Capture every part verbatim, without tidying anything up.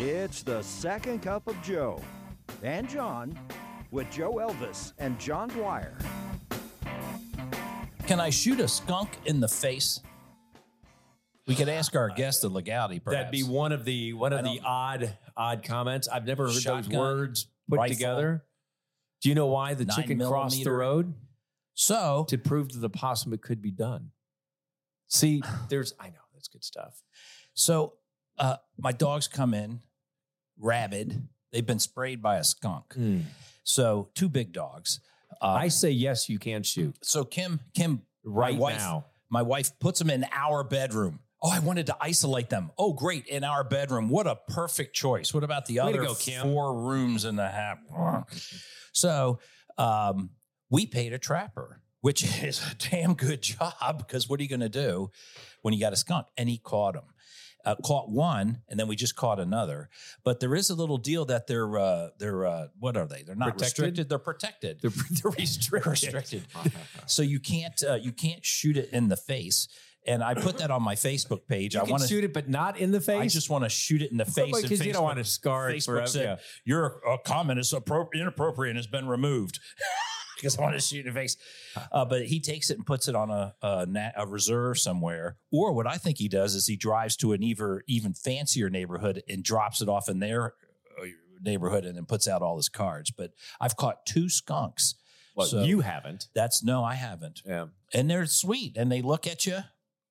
It's the second cup of Joe and John with Joe Elvis and John Dwyer. Can I shoot a skunk in the face? We could ask our guest the legality, perhaps. That'd be one of the one of the odd odd comments. I've never heard Shotgun, those words put rifle, together. Do you know why the chicken millimeter. crossed the road? So to prove to the possum it could be done. See, there's I know that's good stuff. So uh, my dogs come in rabid. They've been sprayed by a skunk. Mm. So two big dogs. Um, I say yes, you can shoot. So Kim, Kim, right my wife, now, my wife puts them in our bedroom. Oh, I wanted to isolate them. Oh, great. In our bedroom. What a perfect choice. What about the Way other to go, Kim. four rooms in the house? So um, we paid a trapper, which is a damn good job because what are you going to do when you got a skunk? And he caught him. Uh, caught one, and then we just caught another. But there is a little deal that they're, uh, they're uh, what are they? They're not protected? restricted. They're protected. They're, they're restricted. restricted. So you can't uh, you can't shoot it in the face. And I put that on my Facebook page. You I want to shoot it, but not in the face. I just want to shoot it in the face. Because you don't want to scar it forever. Facebook said, yeah. Your uh, comment is appro- inappropriate and has been removed. Because I want to shoot in the face. Uh, but he takes it and puts it on a, a, nat, a reserve somewhere. Or what I think he does is he drives to an even, even fancier neighborhood and drops it off in their neighborhood and then puts out all his cards. But I've caught two skunks. Well, so you haven't. That's no, I haven't. Yeah. And they're sweet. And they look at you.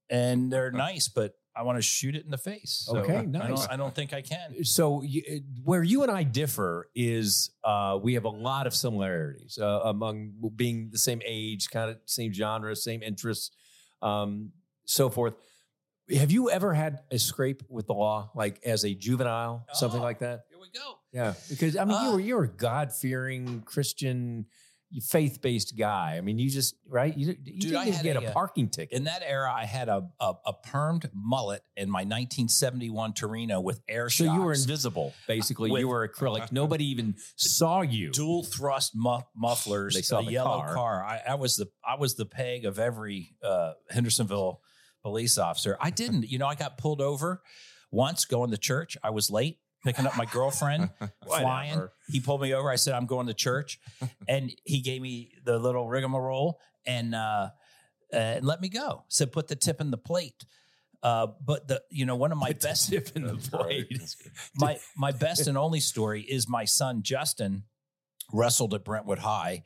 And they're nice, but I want to shoot it in the face. So okay, nice. I don't, I don't think I can. So you, where you and I differ is uh, we have a lot of similarities uh, among being the same age, kind of same genre, same interests, um, so forth. Have you ever had a scrape with the law, like as a juvenile, oh, something like that? Here we go. Yeah, because I mean, uh, you were you're a God-fearing Christian faith-based guy. I mean, you just, right? You, you Dude, didn't get a, a parking ticket. In that era, I had a, a a permed mullet in my nineteen seventy-one Torino with air shocks. So you were invisible, basically. With, you were acrylic. Nobody even saw you. Dual thrust muff, mufflers. They saw a the yellow car. car. I, I was the I was the peg of every uh, Hendersonville police officer. I didn't. You know, I got pulled over once going to church. I was late. Picking up my girlfriend, flying. Whatever. He pulled me over. I said, I'm going to church. And he gave me the little rigmarole and uh, uh, let me go. Said, put the tip in the plate. Uh, but, the you know, one of my put best... tip in the plate. plate. my, my best and only story is my son, Justin, wrestled at Brentwood High.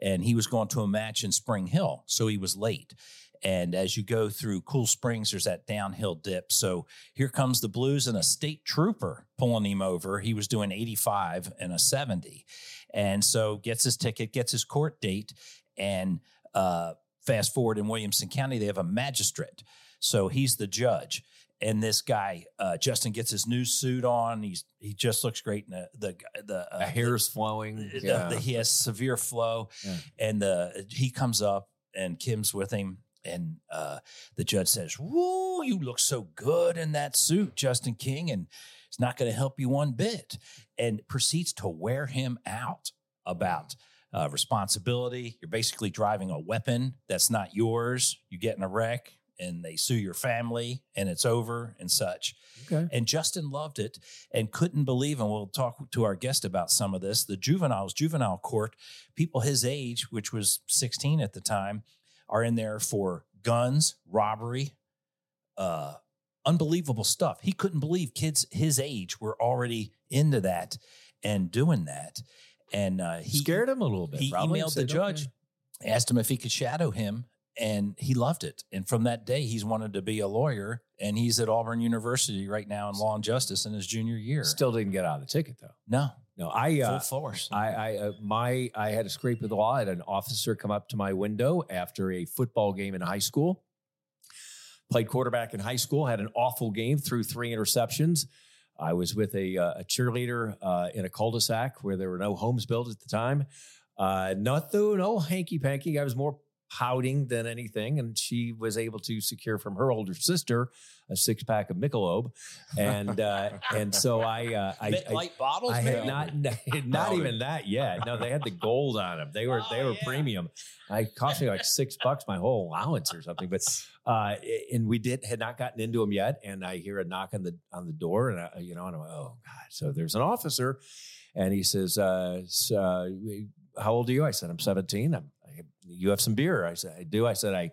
And he was going to a match in Spring Hill. So he was late. And as you go through Cool Springs, there's that downhill dip. So here comes the blues and a state trooper pulling him over. He was doing eighty-five and a seventy. And so gets his ticket, gets his court date. And uh, fast forward in Williamson County, they have a magistrate. So he's the judge. And this guy, uh, Justin, gets his new suit on. He's he just looks great. And the the, the, uh, the hair is flowing. The, yeah. the, the, he has severe flow. Yeah. And the, he comes up and Kim's with him. And uh, the judge says, whoa, you look so good in that suit, Justin King, and it's not going to help you one bit. And proceeds to wear him out about uh, responsibility. You're basically driving a weapon that's not yours. You get in a wreck and they sue your family and it's over and such. Okay. And Justin loved it and couldn't believe, and we'll talk to our guest about some of this, the juveniles, juvenile court, people his age, which was sixteen at the time, are in there for guns, robbery, uh, unbelievable stuff. He couldn't believe kids his age were already into that and doing that. And uh, he scared him a little bit. He probably emailed the judge, okay. asked him if he could shadow him, and he loved it. And from that day, he's wanted to be a lawyer, and he's at Auburn University right now in law and justice in his junior year. Still didn't get out of the ticket, though. No. No, I, uh, Full force. I, I, uh, my, I had a scrape with the law. I had an officer come up to my window after a football game in high school, played quarterback in high school, had an awful game, threw three interceptions. I was with a, uh, a cheerleader, uh, in a cul-de-sac where there were no homes built at the time. Uh, not though, no hanky panky. I was more pouting than anything. And she was able to secure from her older sister a six pack of Michelob. And, uh, and so I, uh, I, I, light bottles, I had not, not even that yet. No, they had the gold on them. They were, oh, they were yeah. premium. I cost me like six bucks, my whole allowance or something, but, uh, and we did, had not gotten into them yet. And I hear a knock on the, on the door and I, you know, and I'm like, oh God. So there's an officer and he says, uh, so, uh how old are you? I said, I'm seventeen. I'm, you have some beer? I said, I do. I said, I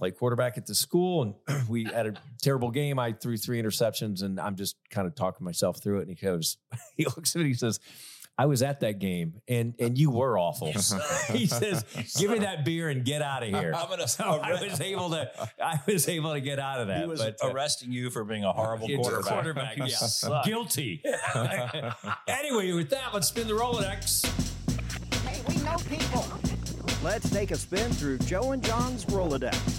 play quarterback at the school and we had a terrible game. I threw three interceptions and I'm just kind of talking myself through it. And he goes, he looks at me, he says, I was at that game and, and you were awful. He says, give me that beer and get out of here. I'm gonna, so I was able to, I was able to get out of that. He was but, arresting uh, you for being a horrible quarterback. quarterback. Yeah. Guilty. Anyway, with that, let's spin the Rolodex. Hey, we know people. Let's take a spin through Joe and John's Rolodex.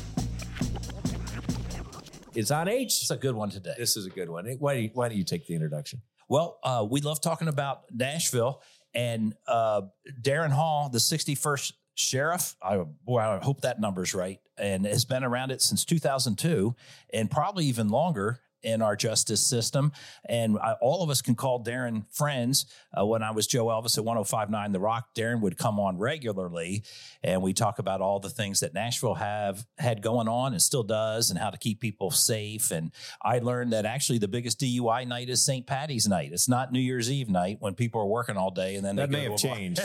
It's on H. It's a good one today. This is a good one. Why do you, why do you take the introduction? Well, uh, we love talking about Nashville and uh, Daron Hall, the sixty-first sheriff. I, boy, I hope that number's right. And has been around it since two thousand two and probably even longer in our justice system. And I, all of us can call Daron friends. Uh, when I was Joe Elvis at one oh five point nine The Rock, Daron would come on regularly and we talk about all the things that Nashville have had going on and still does and how to keep people safe. And I learned that actually the biggest D U I night is Saint Patty's night. It's not New Year's Eve night when people are working all day and then that they may have changed.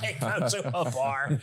They go to a bar.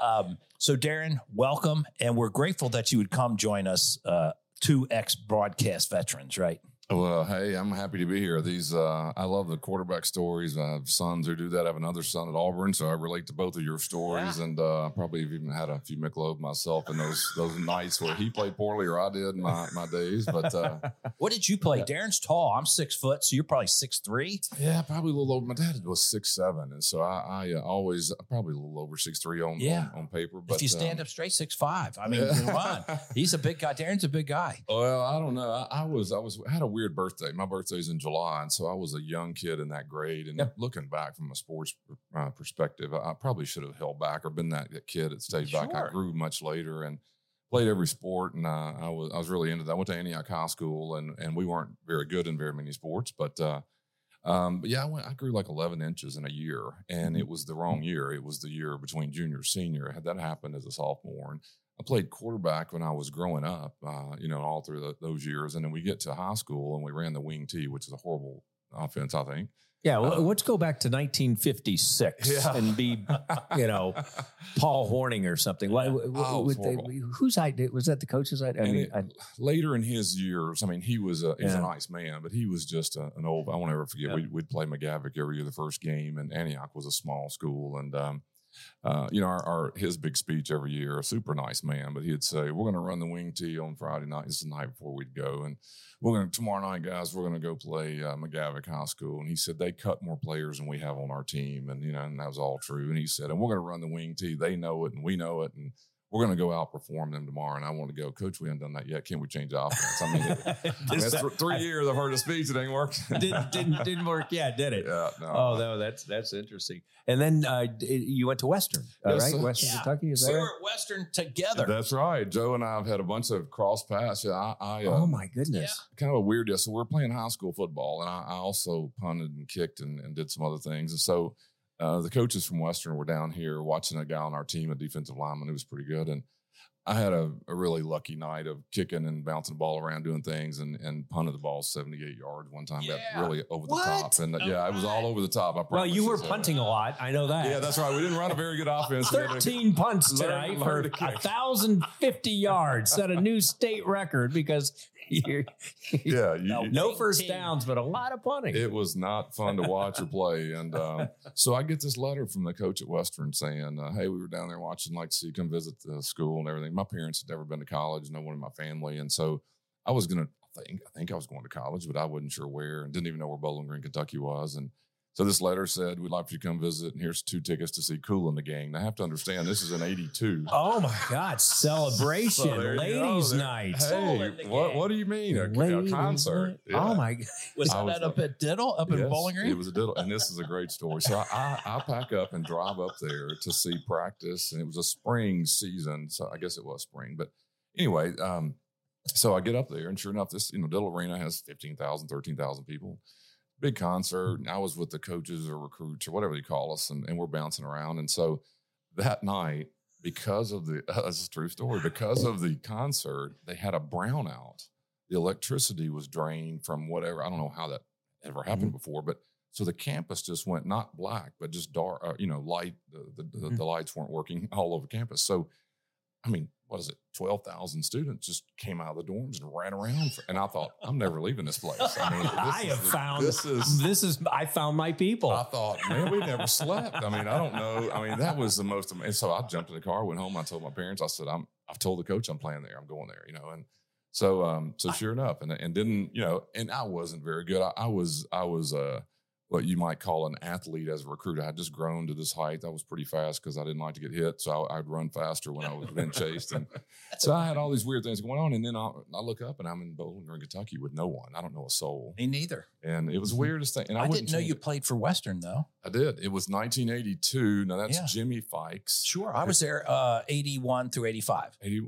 um, so Daron, welcome. And we're grateful that you would come join us, uh, two ex-broadcast veterans, right? Well, hey, I'm happy to be here. These, uh, I love the quarterback stories. I have sons who do that. I have another son at Auburn, so I relate to both of your stories. Yeah. And uh, I probably have even had a few Michelob myself in those those nights where he played poorly or I did in my, my days. But uh, what did you play? Yeah. Darren's tall. I'm six foot, so you're probably six three. Yeah, probably a little over. My dad was six seven, and so I, I always probably a little over six three on, yeah. on on paper. But if you stand um, up straight, six five. I mean, yeah. Come on, he's a big guy. Darren's a big guy. Well, I don't know. I, I was I was I had a weird birthday. My birthday's in July, and so I was a young kid in that grade. And yep. looking back from a sports uh, perspective, I, I probably should have held back or been that, that kid that stayed sure. back. I grew much later and played every sport, and uh, I was I was really into that. I went to Antioch High School, and and we weren't very good in very many sports, but uh, um, but yeah, I went. I grew like eleven inches in a year, and it was the wrong year. It was the year between junior and senior. Had that happened as a sophomore. And I played quarterback when I was growing up, uh, you know, all through the, those years. And then we get to high school and we ran the wing tee, which is a horrible offense, I think. Yeah, well, uh, let's go back to nineteen fifty-six yeah. and be, you know, Paul Horning or something. Why, oh, would they, whose idea was that? The coach's idea? I mean, it, I, later in his years, I mean, he was a, he's yeah. a nice man, but he was just a, an old. I won't ever forget. Yeah. We'd, we'd play McGavick every year the first game, and Antioch was a small school, and um, Uh, you know, our, our his big speech every year, a super nice man, but he'd say, we're going to run the wing tee on Friday night. It's the night before we'd go. And we're going to, tomorrow night, guys, we're going to go play uh, McGavick High School. And he said, they cut more players than we have on our team. And, you know, and that was all true. And he said, and we're going to run the wing tee. They know it and we know it. And we're going to go outperform them tomorrow. And I want to go, Coach, we haven't done that yet. Can we change offense? I mean, it, I mean th- three years I've heard a speech. It ain't worked. didn't, didn't, didn't work yet, did it? Yeah, no. Oh, no, that's that's interesting. And then uh, you went to Western, yes, right? So, Western yeah. Kentucky, is that so right? We're at Western together. That's right. Joe and I have had a bunch of cross paths. Yeah, I, I, uh, oh, my goodness. Yeah. Kind of a weird deal. So we were playing high school football, and I, I also punted and kicked and, and did some other things. And so – Uh, the coaches from Western were down here watching a guy on our team, a defensive lineman who was pretty good. And I had a, a really lucky night of kicking and bouncing the ball around, doing things, and, and punted the ball seventy-eight yards one time. Yeah. Got really over the what? top. And okay. yeah, it was all over the top. I well, you were so. punting a lot. I know that. Yeah, that's right. We didn't run a very good offense. thirteen to, punts tonight for one thousand fifty yards. Set a new state record because – You're, yeah, you, no, no first downs, but a lot of punting. It was not fun to watch or play, and um, so I get this letter from the coach at Western saying, uh, "Hey, we were down there watching. Like, to see, come visit the school and everything." My parents had never been to college, no one in my family, and so I was gonna think I think I was going to college, but I wasn't sure where, and didn't even know where Bowling Green, Kentucky was, and. So this letter said, we'd like for you to come visit, and here's two tickets to see Kool and the Gang. Now, I have to understand, this is in eighty-two. Oh, my God. Celebration. So Ladies' night. Hey, what, what do you mean? A, a concert. Yeah. Oh, my God. Was that was up like, at Diddle, up yes, in Bowling Green? It was a Diddle, and this is a great story. So I, I, I pack up and drive up there to see practice, and it was a spring season, so I guess it was spring. But anyway, um, so I get up there, and sure enough, this, you know, Diddle Arena has fifteen thousand, thirteen thousand people. Big concert, and I was with the coaches or recruits or whatever they call us, and, and we're bouncing around. And so that night, because of the uh, – this is a true story. Because of the concert, they had a brownout. The electricity was drained from whatever – I don't know how that ever happened mm-hmm. before. But so the campus just went not black, but just dark uh, – you know, light. The, the, the, mm-hmm. the lights weren't working all over campus. So, I mean, what is it, twelve thousand students just came out of the dorms and ran around. For, and I thought, I'm never leaving this place. I mean, this I have the, found, this is, this is, I found my people. I thought, man, we never slept. I mean, I don't know. I mean, that was the most, and so I jumped in the car, went home. I told my parents, I said, I'm, I've told the coach I'm playing there. I'm going there, you know? And so, um, so sure enough, and, and didn't, you know, and I wasn't very good. I, I was, I was, uh, what you might call an athlete as a recruiter. I had just grown to this height. I was pretty fast because I didn't like to get hit. So I, I'd run faster when I was being chased. And so I had all these weird things going on. And then I, I look up and I'm in Bowling Green, Kentucky with no one. I don't know a soul. Me neither. And it was the weirdest thing. And I, I didn't know you it. played for Western, though. I did. It was nineteen eighty-two. Now that's yeah. Jimmy Fikes. Sure. I was there uh, eighty-one through eighty-five. eighty,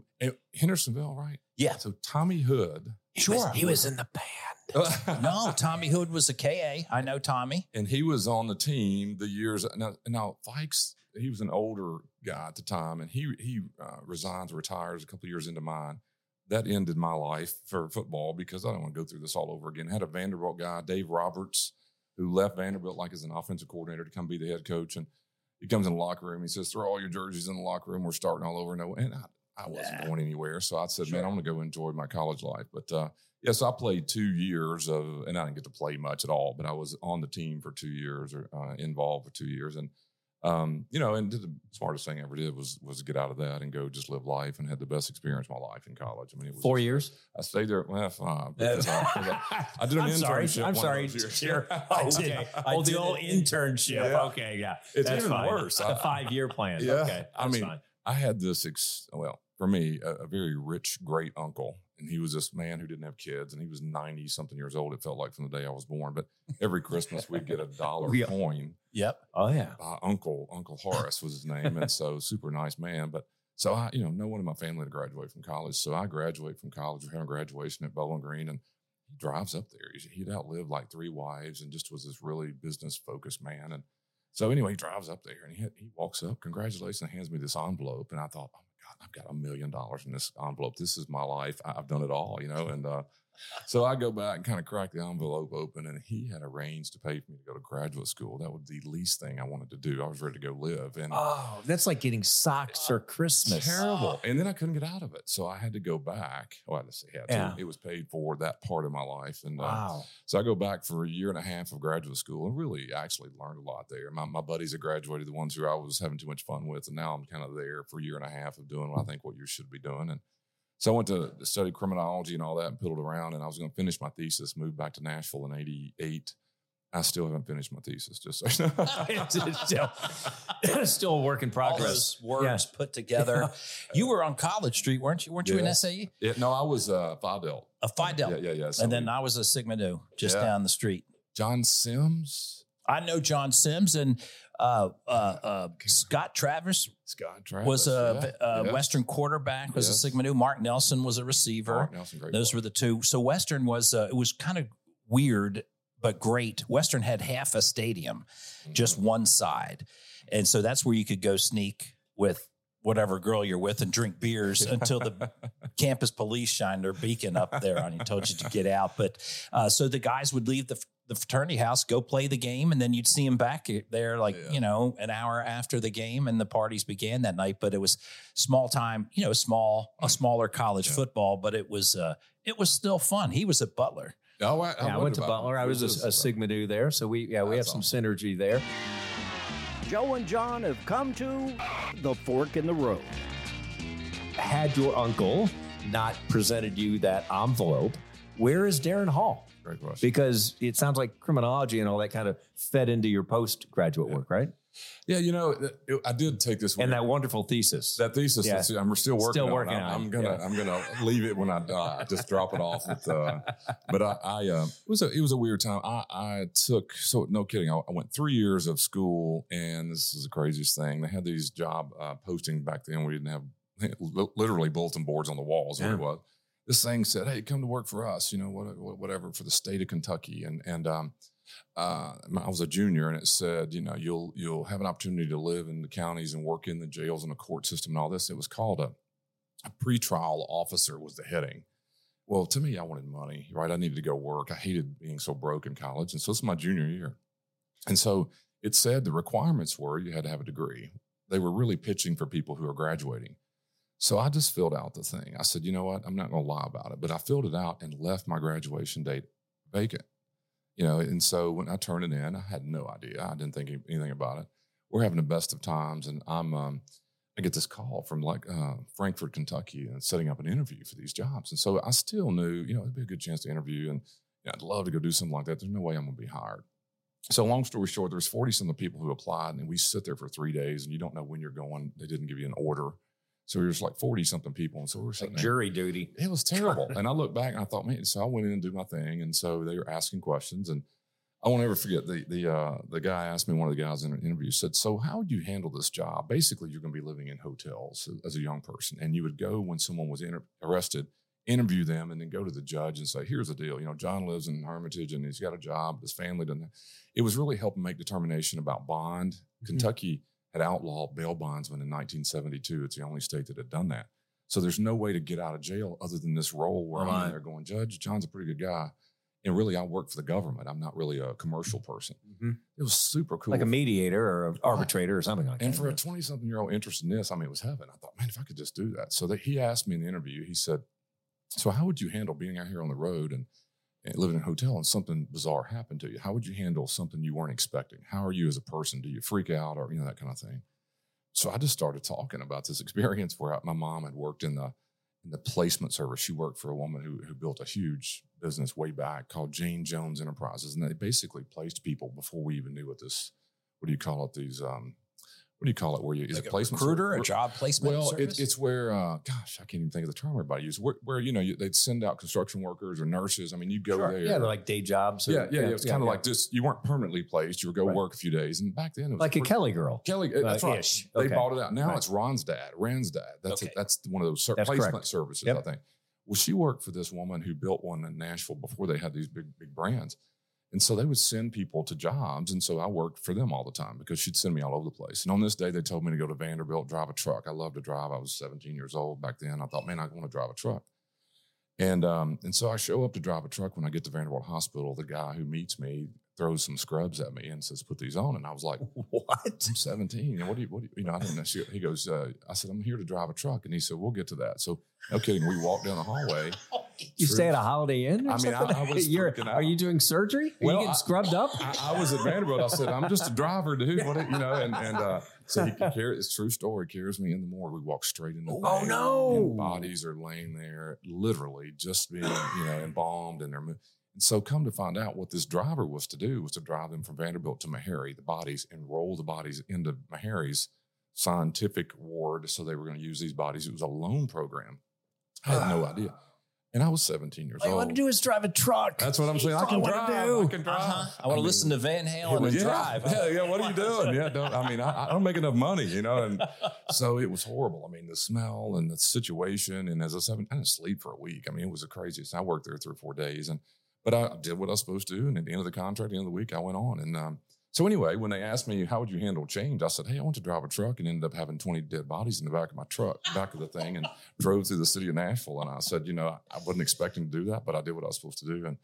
Hendersonville, right? Yeah. So Tommy Hood. He sure. Was, he was in the band. No, Tommy Hood was a K A. I know Tommy. And he was on the team the years. Now, now Fikes, he was an older guy at the time, and he he uh, resigns, retires a couple of years into mine. That ended my life for football because I don't want to go through this all over again. I had a Vanderbilt guy, Dave Roberts, who left Vanderbilt like as an offensive coordinator to come be the head coach. And he comes in the locker room. He says, throw all your jerseys in the locker room. We're starting all over. No, and I I wasn't yeah. going anywhere. So I said, sure. man, I'm going to go enjoy my college life. But, uh, yes, I played two years of, and I didn't get to play much at all, but I was on the team for two years or uh, involved for two years. And, um, you know, and the smartest thing I ever did was was get out of that and go just live life and had the best experience of my life in college. I mean, it was four just, years. I stayed there. Well, five. Because I, I, I did an I'm internship. Sorry. I'm sorry. Sure. I okay. did. Oh, the old internship. Yeah. Okay. Yeah. It's That's even fine. worse. I, a five year plan. Yeah. Okay. That's I mean, fine. I had this, ex- well, for me, a, a very rich great uncle, and he was this man who didn't have kids, and he was ninety something years old. It felt like from the day I was born. But every Christmas we'd get a dollar yep. coin. Yep. Oh yeah. By Uncle Uncle Horace was his name, and so super nice man. But so I, you know, no one in my family had graduated from college, so I graduate from college. We're having graduation at Bowling Green, and he drives up there. He'd outlived like three wives, and just was this really business focused man. And so anyway, he drives up there, and he he walks up, congratulations, and hands me this envelope, and I thought, I've got a million dollars in this envelope. This is my life. I've done it all, you know. And uh, so I go back and kind of crack the envelope open, and he had arranged to pay for me to go to graduate school. That was the least thing I wanted to do. I was ready to go live. And oh, that's like getting socks for Christmas. Terrible. And then I couldn't get out of it, so I had to go back. Oh, I had to say, yeah, yeah. It was paid for that part of my life. And uh, wow. So I go back for a year and a half of graduate school, and really actually learned a lot there. My my buddies that graduated, the ones who I was having too much fun with, and now I'm kind of there for a year and a half of doing what I think what you should be doing. And so I went to study criminology and all that and piddled around, and I was going to finish my thesis, moved back to Nashville in eighty-eight. I still haven't finished my thesis. Just so you know. It's still, it's still a work in progress. All words yeah. put together. You were on College Street, weren't you? Weren't yeah. you an S A E? Yeah, no, I was uh, Phi Delt. A Phi Delt. Yeah, yeah, yeah. So and then we, I was a Sigma Nu just yeah. down the street. John Sims? I know John Sims, and uh, uh, uh, Scott Travis. Scott Travis was a, yeah, a yeah. Western quarterback. Was yes. a Sigma Nu. Mark Nelson was a receiver. Mark Nelson, great Those boy. were the two. So Western was uh, it was kind of weird but great. Western had half a stadium, mm-hmm. just one side, and so that's where you could go sneak with whatever girl you're with and drink beers until the campus police shined their beacon up there on you, told you to get out. But uh, so the guys would leave the. the fraternity house, go play the game, and then you'd see him back there like, yeah. you know, an hour after the game, and the parties began that night. But it was small time, you know, small, a smaller college yeah. football, but it was uh, it was still fun. He was at Butler. Oh, I, I, yeah, I went to Butler. Him. I was a, a Sigma Nu there, so we yeah, we That's have some awesome. synergy there. Joe and John have come to the fork in the road. Had your uncle not presented you that envelope, where is Daron Hall? Great question. Because it sounds like criminology and all that kind of fed into your postgraduate yeah. work, right? Yeah, you know, it, I did take this one. And that wonderful thesis. That thesis, yeah. that's, I'm still working still on working it. I'm, on I'm gonna, yeah. I'm gonna leave it when I die. Just drop it off. With, uh, but I, I uh, it was a, it was a weird time. I, I took, so no kidding, I, I went three years of school, and this is the craziest thing. They had these job uh, postings back then. We didn't have literally bulletin boards on the walls. Yeah. What it was, this thing said, "Hey, come to work for us." You know, whatever for the state of Kentucky, and and. Um, Uh, I was a junior, and it said, you know, you'll you'll have an opportunity to live in the counties and work in the jails and the court system and all this. It was called a, a pretrial officer was the heading. Well, to me, I wanted money, right? I needed to go work. I hated being so broke in college, and so this is my junior year. And so it said the requirements were you had to have a degree. They were really pitching for people who are graduating. So I just filled out the thing. I said, you know what? I'm not going to lie about it, but I filled it out and left my graduation date vacant. You know, and so when I turned it in, I had no idea. I didn't think anything about it. We're having the best of times, and I'm um, I get this call from like uh, Frankfort, Kentucky, and setting up an interview for these jobs. And so I still knew, you know, it'd be a good chance to interview, and you know, I'd love to go do something like that. There's no way I'm going to be hired. So long story short, there's forty some of the people who applied, and we sit there for three days, and you don't know when you're going. They didn't give you an order. So we were just like forty-something people. And so we were sitting like jury there. Duty. It was terrible. And I looked back and I thought, man, so I went in and do my thing. And so they were asking questions. And I won't ever forget the the uh, the guy asked me, one of the guys in an interview said, so how would you handle this job? Basically, you're going to be living in hotels as a young person. And you would go when someone was inter- arrested, interview them, and then go to the judge and say, here's the deal. You know, John lives in Hermitage and he's got a job. His family doesn't. It was really helping make determination about bond. Mm-hmm. Kentucky had outlawed bail bondsmen in nineteen seventy-two. It's the only state that had done that. So there's no way to get out of jail other than this role where right. I'm in there going, Judge, John's a pretty good guy. And really, I work for the government. I'm not really a commercial person. Mm-hmm. It was super cool. Like a mediator or an arbitrator or something like that. And for a twenty-something-year-old interest in this, I mean, it was heaven. I thought, man, if I could just do that. So that he asked me in the interview, he said, so how would you handle being out here on the road and, and living in a hotel and something bizarre happened to you? How would you handle something you weren't expecting? How are you as a person? Do you freak out or, you know, that kind of thing? So I just started talking about this experience where I, my mom had worked in the in the placement service. She worked for a woman who, who built a huge business way back called Jane Jones Enterprises. And they basically placed people before we even knew what this, what do you call it, these, um, what do you call it? Where you is like a placement recruiter, service? A job placement well, service? Well, it, it's where, uh, gosh, I can't even think of the term everybody uses. Where, where you know, you, they'd send out construction workers or nurses. I mean, you go sure. there. Yeah, they're like day jobs. Or, yeah, yeah, yeah. It's yeah, kind of yeah. like this. You weren't permanently placed. You would go right. work a few days. And back then, it was like a pretty, Kelly girl. Kelly, uh, that's right. Ish. They okay. bought it out. Now right. it's Ron's dad. Rand's dad. That's okay. a, that's one of those ser- placement correct. services, yep. I think. Well, she worked for this woman who built one in Nashville before they had these big, big brands. And so they would send people to jobs. And so I worked for them all the time because she'd send me all over the place. And on this day, they told me to go to Vanderbilt, drive a truck. I loved to drive. I was seventeen years old back then. I thought, man, I want to drive a truck. And um, and so I show up to drive a truck. When I get to Vanderbilt Hospital, the guy who meets me throws some scrubs at me and says, put these on. And I was like, what? I'm seventeen. What do you, what do you, you know, I don't know. He goes, uh, I said, I'm here to drive a truck. And he said, we'll get to that. So no kidding. We walked down the hallway. You True. stay at a Holiday Inn or I mean, something? I, I was You're, freaking out. Are you doing surgery? Are well, you getting scrubbed I, up? I, I was at Vanderbilt. I said, I'm just a driver, dude. What, you know, and, and uh, so he can carry, it's true story, carries me in the morgue. We walk straight into the Oh, thing, no. And bodies are laying there, literally just being, you know, embalmed. And they're mo- And so come to find out what this driver was to do was to drive them from Vanderbilt to Meharry, the bodies, and roll the bodies into Meharry's scientific ward. So they were going to use these bodies. It was a loan program. I had no idea. And I was seventeen years all old. All I want to do is drive a truck. That's what I'm saying. I can, I, drive, I can drive. Uh-huh. I want I mean, to listen to Van Halen was, and yeah, drive. Yeah, yeah. What are you doing? Yeah, don't, I mean, I, I don't make enough money, you know. And so it was horrible. I mean, the smell and the situation. And as I said, I didn't sleep for a week. I mean, it was the craziest. I worked there three or four days. and But I did what I was supposed to do. And at the end of the contract, at the end of the week, I went on. And um, so anyway, when they asked me, how would you handle change? I said, hey, I want to drive a truck, and ended up having twenty dead bodies in the back of my truck, back of the thing, and drove through the city of Nashville. And I said, you know, I wasn't expecting to do that, but I did what I was supposed to do. And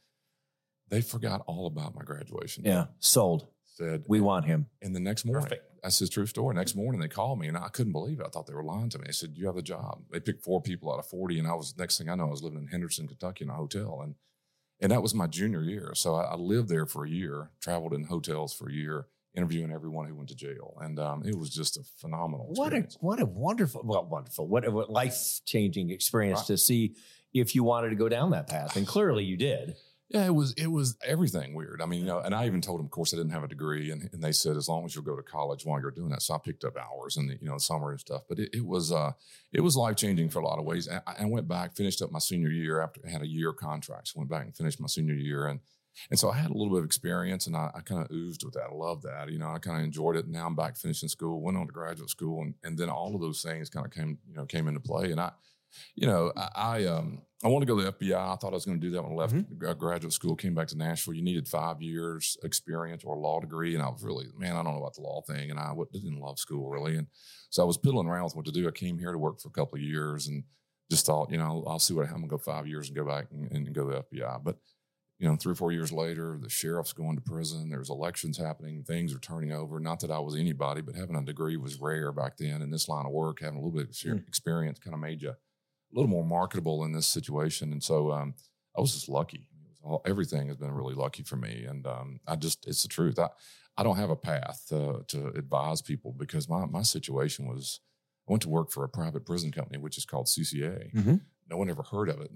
they forgot all about my graduation. Yeah, sold. Said, we want him. And the next morning, Perfect. that's his true story. Next morning, they called me, and I couldn't believe it. I thought they were lying to me. They said, you have the job. They picked four people out of forty, and I was, next thing I know, I was living in Henderson, Kentucky in a hotel. And And that was my junior year. So I, I lived there for a year, traveled in hotels for a year, interviewing everyone who went to jail. And um, it was just a phenomenal experience. What a, what a wonderful, well, wonderful, what a what life-changing experience right. to see if you wanted to go down that path. And clearly you did. Yeah, it was it was everything weird. I mean, you know, and I even told them, of course, I didn't have a degree. And, and they said, as long as you'll go to college while you're doing that. So I picked up hours in the, you know, summer and stuff. But it, it was uh, it was life-changing for a lot of ways. I, I went back, finished up my senior year after I had a year contract. So I went back and finished my senior year. And and so I had a little bit of experience, and I, I kind of oozed with that. I loved that. You know, I kind of enjoyed it. Now I'm back finishing school, went on to graduate school. And, and then all of those things kind of came, you know, came into play. And I, you know, I, I um I wanted to go to the F B I. I thought I was going to do that when I left mm-hmm. graduate school, came back to Nashville. You needed five years experience or a law degree. And I was really, man, I don't know about the law thing. And I didn't love school really. And so I was piddling around with what to do. I came here to work for a couple of years and just thought, you know, I'll see what, I'm going to go five years and go back and, and go to the F B I. But, you know, three or four years later, the sheriff's going to prison. There's elections happening. Things are turning over. Not that I was anybody, but having a degree was rare back then. In this line of work, having a little bit of experience kind of made you a little more marketable in this situation. And so um, I was just lucky. All, everything has been really lucky for me. And um, I just, it's the truth. I, I don't have a path uh, to advise people because my, my situation was, I went to work for a private prison company, which is called C C A. Mm-hmm. No one ever heard of it.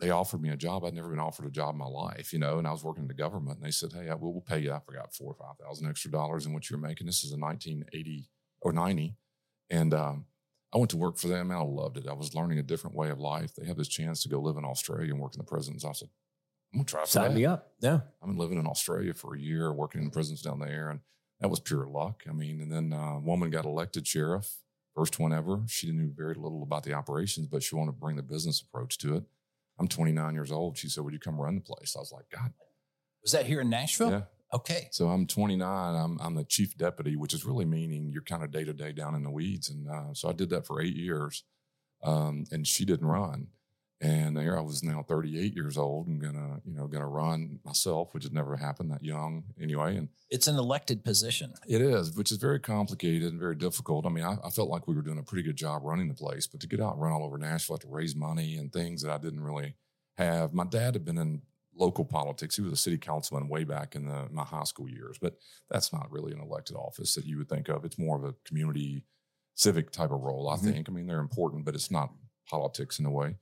They offered me a job. I'd never been offered a job in my life, you know, and I was working in the government and they said, hey, I, we'll, we'll pay you, I forgot, four or five thousand extra dollars in what you're making. This is a nineteen eighty or ninety. And, um, I went to work for them and I loved it. I was learning a different way of life. They had this chance to go live in Australia and work in the prisons. I said, I'm going to try for that. Sign me up. Yeah. I've been living in Australia for a year, working in the prisons down there. And that was pure luck. I mean, and then a woman got elected sheriff, first one ever. She knew very little about the operations, but she wanted to bring the business approach to it. I'm twenty-nine years old. She said, would you come run the place? I was like, God. Was that here in Nashville? Yeah. Okay. So I'm twenty-nine. I'm I'm the chief deputy, which is really meaning you're kind of day to day down in the weeds. And uh, so I did that for eight years, um, and she didn't run. And there I was now thirty-eight years old and gonna you know gonna run myself, which had never happened that young anyway. And it's an elected position. It is, which is very complicated and very difficult. I mean, I, I felt like we were doing a pretty good job running the place, but to get out and run all over Nashville, I had to raise money and things that I didn't really have. My dad had been in local politics. He was a city councilman way back in the, my high school years, but that's not really an elected office that you would think of. It's more of a community civic type of role, I mm-hmm. think. I mean, they're important, but it's not politics in a way.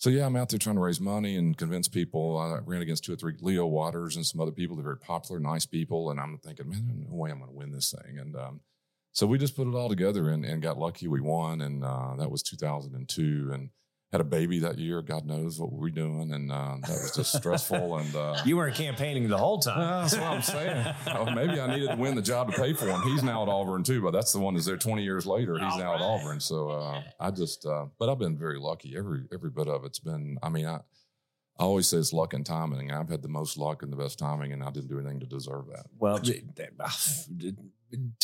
So yeah, I'm out there trying to raise money and convince people. I ran against two or three Leo Waters and some other people. They're very popular, nice people. And I'm thinking, man, there's no way I'm going to win this thing. And um, so we just put it all together and, and got lucky. We won. And uh, that was two thousand two. And had a baby that year. God knows what we were doing. And uh, that was just stressful. And uh, you weren't campaigning the whole time. Uh, that's what I'm saying. Oh, maybe I needed to win the job to pay for him. He's now at Auburn too, but that's the one that's there twenty years later. He's All now right. at Auburn. So uh, I just, uh, but I've been very lucky. Every, every bit of it's been, I mean, I, I always say it's luck and timing. I've had the most luck and the best timing, and I didn't do anything to deserve that. Well, too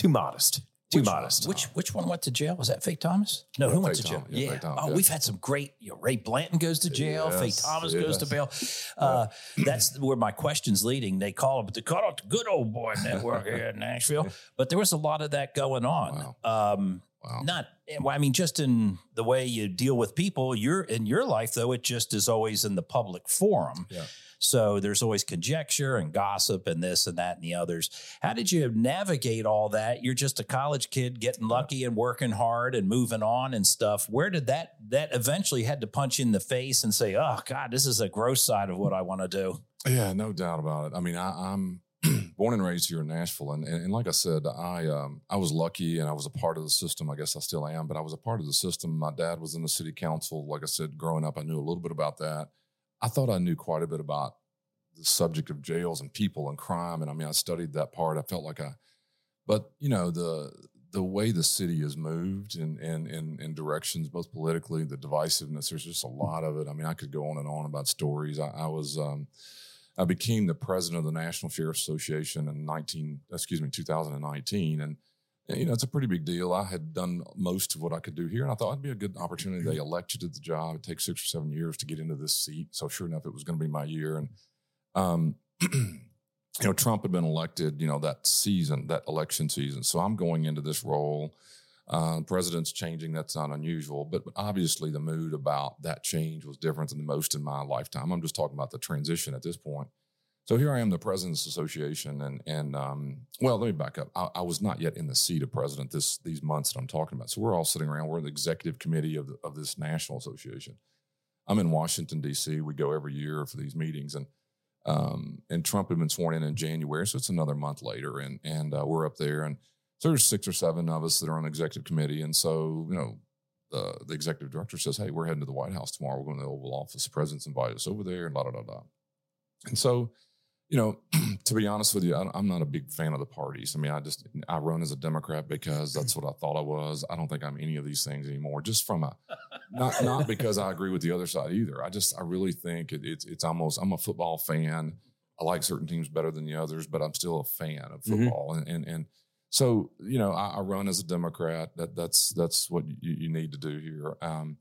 modest. Too which, modest. Which which one went to jail? Was that Fate Thomas? No, yeah, who went Fate to jail? Thomas, yeah. yeah. Thomas, oh, yes. We've had some great, you know, Ray Blanton goes to jail. Yes, Fate Thomas yes. goes to bail. Uh, yeah. That's where my question's leading. They call it, but they call it the good old boy network here in Nashville. But there was a lot of that going on. Wow. Um, wow. Not, I mean, just in the way you deal with people, you're in your life, though, it just is always in the public forum. Yeah. So there's always conjecture and gossip and this and that and the others. How did you navigate all that? You're just a college kid getting lucky and working hard and moving on and stuff. Where did that that eventually had to punch you in the face and say, oh, God, this is a gross side of what I want to do? Yeah, no doubt about it. I mean, I, I'm born and raised here in Nashville. And, and, and like I said, I um, I was lucky and I was a part of the system. I guess I still am, but I was a part of the system. My dad was in the city council. Like I said, growing up, I knew a little bit about that. I thought I knew quite a bit about the subject of jails and people and crime. And I mean, I studied that part. I felt like I, but you know, the, the way the city is moved in, in, in, in directions, both politically, the divisiveness, there's just a lot of it. I mean, I could go on and on about stories. I, I was, um, I became the president of the National Sheriff's Association in nineteen, excuse me, two thousand nineteen. And, and, you know, it's a pretty big deal. I had done most of what I could do here, and I thought it'd be a good opportunity. They elected to the job. It takes six or seven years to get into this seat. So sure enough, it was going to be my year. And, um, you know, Trump had been elected, you know, that season, that election season. So I'm going into this role. Uh, president's changing. That's not unusual. But, but obviously the mood about that change was different than the most in my lifetime. I'm just talking about the transition at this point. So here I am, the president of this association, and and um, well, let me back up. I, I was not yet in the seat of president this these months that I'm talking about. So we're all sitting around. We're in the executive committee of the, of this national association. I'm in Washington, D C. We go every year for these meetings, and um, and Trump had been sworn in in January, so it's another month later, and and uh, we're up there, and so there's six or seven of us that are on the executive committee, and so you know. Uh, the executive director says, hey, we're heading to the White House tomorrow. We're going to the Oval Office. The president's invited us over there, and da, da, da, da. And so, you know, to be honest with you, I, I'm not a big fan of the parties. I mean, I just, I run as a Democrat because that's what I thought I was. I don't think I'm any of these things anymore, just from a, not not because I agree with the other side either. I just, I really think it, it's it's almost, I'm a football fan. I like certain teams better than the others, but I'm still a fan of football. Mm-hmm. And, and, and, So, you know, I, I run as a Democrat. That that's that's what you, you need to do here. Um,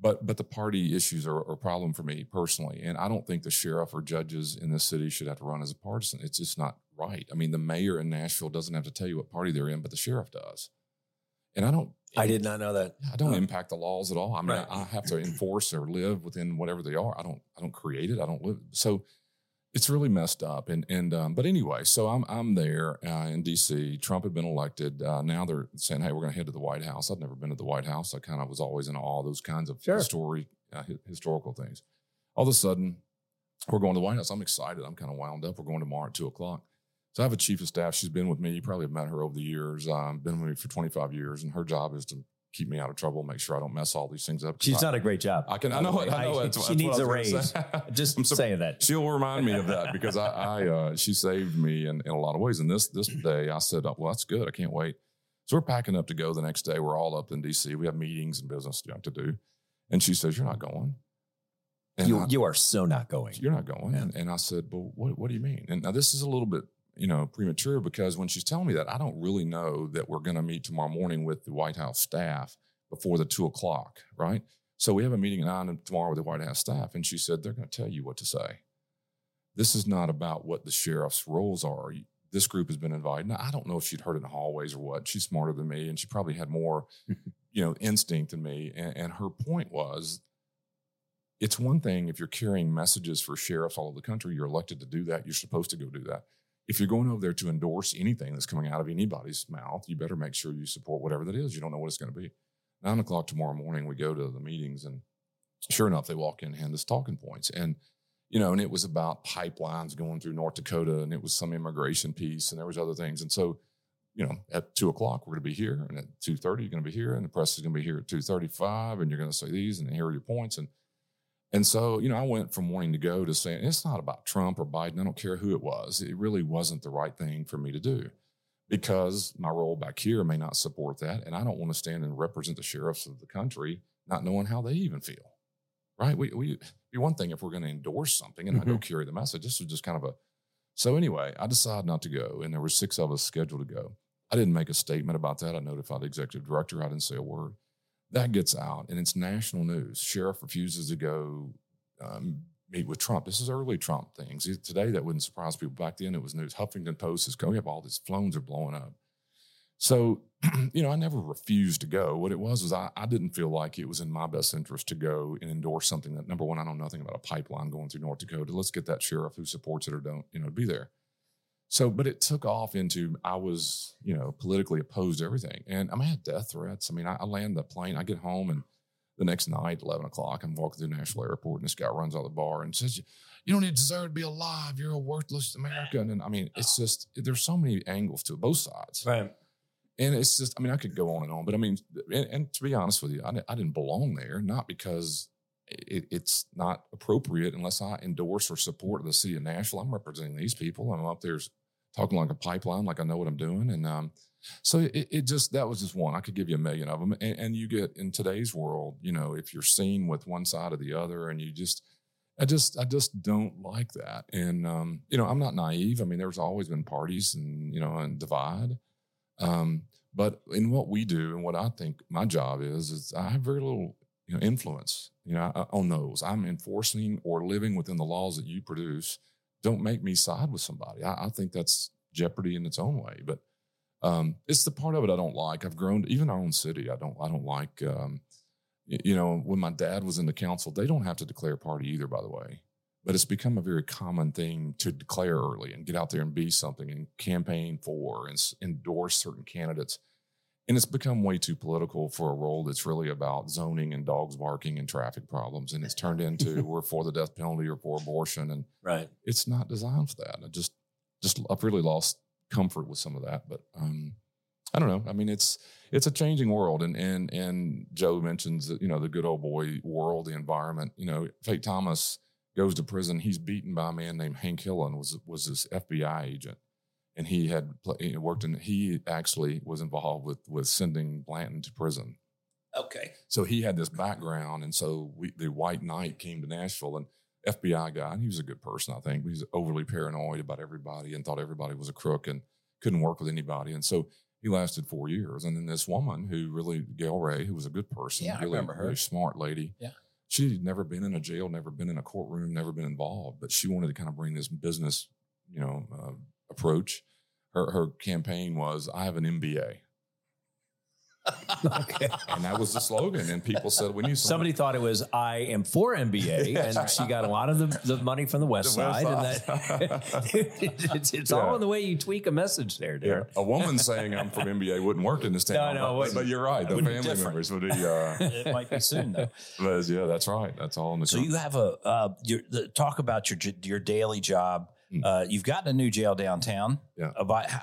but but the party issues are, are a problem for me personally. And I don't think the sheriff or judges in this city should have to run as a partisan. It's just not right. I mean, the mayor in Nashville doesn't have to tell you what party they're in, but the sheriff does. And I don't. I did not know that. I don't um, impact the laws at all. I mean, right. I, I have to enforce or live within whatever they are. I don't. I don't create it. I don't live. So. It's really messed up, and and um, but anyway, so I'm I'm there uh, in D C. Trump had been elected. Uh, now they're saying, hey, we're going to head to the White House. I've never been to the White House. I kind of was always in awe of those kinds of sure. story, uh, historical things. All of a sudden, we're going to the White House. I'm excited. I'm kind of wound up. We're going tomorrow at two o'clock. So I have a chief of staff. She's been with me. You probably have met her over the years. Um, been with me for twenty-five years, and her job is to keep me out of trouble, make sure I don't mess all these things up. She's I, done a great job. I can. I know it. I know I, it. She that's needs a raise. Just I'm so, saying that. She'll remind me of that because I, I uh, she saved me in, in a lot of ways. And this this day I said, oh, well, that's good. I can't wait. So we're packing up to go the next day. We're all up in D C. We have meetings and business to do. And she says, you're not going. And you I, you are so not going. You're not going. Yeah. And, and I said, well, what, what do you mean? And now this is a little bit, you know, premature because when she's telling me that, I don't really know that we're going to meet tomorrow morning with the White House staff before the two o'clock, right? So we have a meeting at nine tomorrow with the White House staff, and she said, they're going to tell you what to say. This is not about what the sheriff's roles are. This group has been invited. Now, I don't know if she'd heard it in the hallways or what. She's smarter than me, and she probably had more, you know, instinct than me. And, and her point was, it's one thing if you're carrying messages for sheriffs all over the country, you're elected to do that. You're supposed to go do that. If you're going over there to endorse anything that's coming out of anybody's mouth, you better make sure you support whatever that is. You don't know what it's going to be. Nine o'clock tomorrow morning, we go to the meetings, and sure enough, they walk in and hand us talking points. And, you know, and it was about pipelines going through North Dakota, and it was some immigration piece, and there was other things. And so, you know, at two o'clock, we're going to be here, and at two thirty, you're going to be here, and the press is going to be here at two thirty-five, and you're going to say these, and here are your points. And And so, you know, I went from wanting to go to saying, it's not about Trump or Biden. I don't care who it was. It really wasn't the right thing for me to do because my role back here may not support that. And I don't want to stand and represent the sheriffs of the country, not knowing how they even feel, right? We, we be one thing if we're going to endorse something and mm-hmm. I don't carry the message. This was just kind of a, so anyway, I decided not to go. And there were six of us scheduled to go. I didn't make a statement about that. I notified the executive director. I didn't say a word. That gets out, and it's national news. Sheriff refuses to go um, meet with Trump. This is early Trump things. Today, that wouldn't surprise people. Back then, it was news. Huffington Post is going up. All these phones are blowing up. So, you know, I never refused to go. What it was was I, I didn't feel like it was in my best interest to go and endorse something that, number one, I know nothing about a pipeline going through North Dakota. Let's get that sheriff who supports it or don't, you know, be there. So, but it took off into, I was, you know, politically opposed to everything. And I mean, I had death threats. I mean, I, I land the plane, I get home, and the next night, eleven o'clock, I'm walking through Nashville Airport, and this guy runs out of the bar and says, you don't even deserve to be alive. You're a worthless American. And I mean, it's just, there's so many angles to it, both sides. Right. And it's just, I mean, I could go on and on, but I mean, and, and to be honest with you, I, I didn't belong there, not because It, it's not appropriate unless I endorse or support the city of Nashville. I'm representing these people. I'm up there talking like a pipeline, like I know what I'm doing. And um, so it, it just, that was just one. I could give you a million of them. And, and you get in today's world, you know, if you're seen with one side or the other, and you just, I just, I just don't like that. And, um, you know, I'm not naive. I mean, there's always been parties and, you know, and divide. Um, but in what we do and what I think my job is, is I have very little, you know, influence, you know, on those. I'm enforcing or living within the laws that you produce. Don't make me side with somebody. I, I think that's jeopardy in its own way, but um, it's the part of it I don't like. I've grown, even our own city. I don't, I don't like, um, you know, when my dad was in the council, they don't have to declare party either, by the way. But it's become a very common thing to declare early and get out there and be something and campaign for and endorse certain candidates. And it's become way too political for a role that's really about zoning and dogs barking and traffic problems. And it's turned into we're for the death penalty or for abortion. And right. It's not designed for that. I just, just I've really lost comfort with some of that. But um, I don't know. I mean, it's it's a changing world. And and and Joe mentions, you know, the good old boy world, the environment. You know, Fate Thomas goes to prison. He's beaten by a man named Hank Hillen, was was this F B I agent. And he had worked in, he actually was involved with, with sending Blanton to prison. Okay. So he had this background. And so we, the White Knight came to Nashville, and F B I guy, and he was a good person, I think. He was overly paranoid about everybody and thought everybody was a crook and couldn't work with anybody. And so he lasted four years. And then this woman who really, Gail Ray, who was a good person, yeah, really, I remember her. Really smart lady. Yeah. She'd never been in a jail, never been in a courtroom, never been involved, but she wanted to kind of bring this business, you know, uh, approach. Her her campaign was, I have an M B A. Okay. And that was the slogan. And people said, we need somebody. Somebody thought it was, I am for M B A. Yes. And she got a lot of the, the money from the West, the West Side. Side. And that, it, it's it's yeah. all in the way you tweak a message there, Daron. Yeah. A woman saying I'm from M B A wouldn't work in this town. No, no, but, but you're right. The family members would be. Uh, it might be soon, though. But yeah, that's right. That's all in the So country. You have a, uh, your, the, talk about your your daily job. Uh, you've gotten a new jail downtown. Yeah. About how,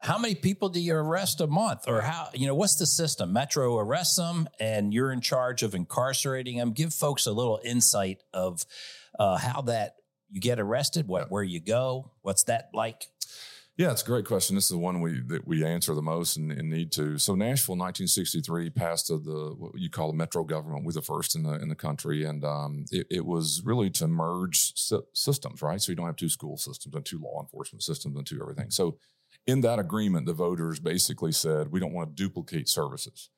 how many people do you arrest a month, or how, you know, what's the system? Metro arrests them and you're in charge of incarcerating them. Give folks a little insight of uh, how that you get arrested, what, yeah. where you go. What's that like? Yeah, it's a great question. This is the one we that we answer the most and, and need to. So Nashville, nineteen sixty-three, passed the, the what you call the Metro government. We're the first in the in the country, and um, it, it was really to merge sy- systems, right? So you don't have two school systems and two law enforcement systems and two everything. So in that agreement, the voters basically said we don't want to duplicate services.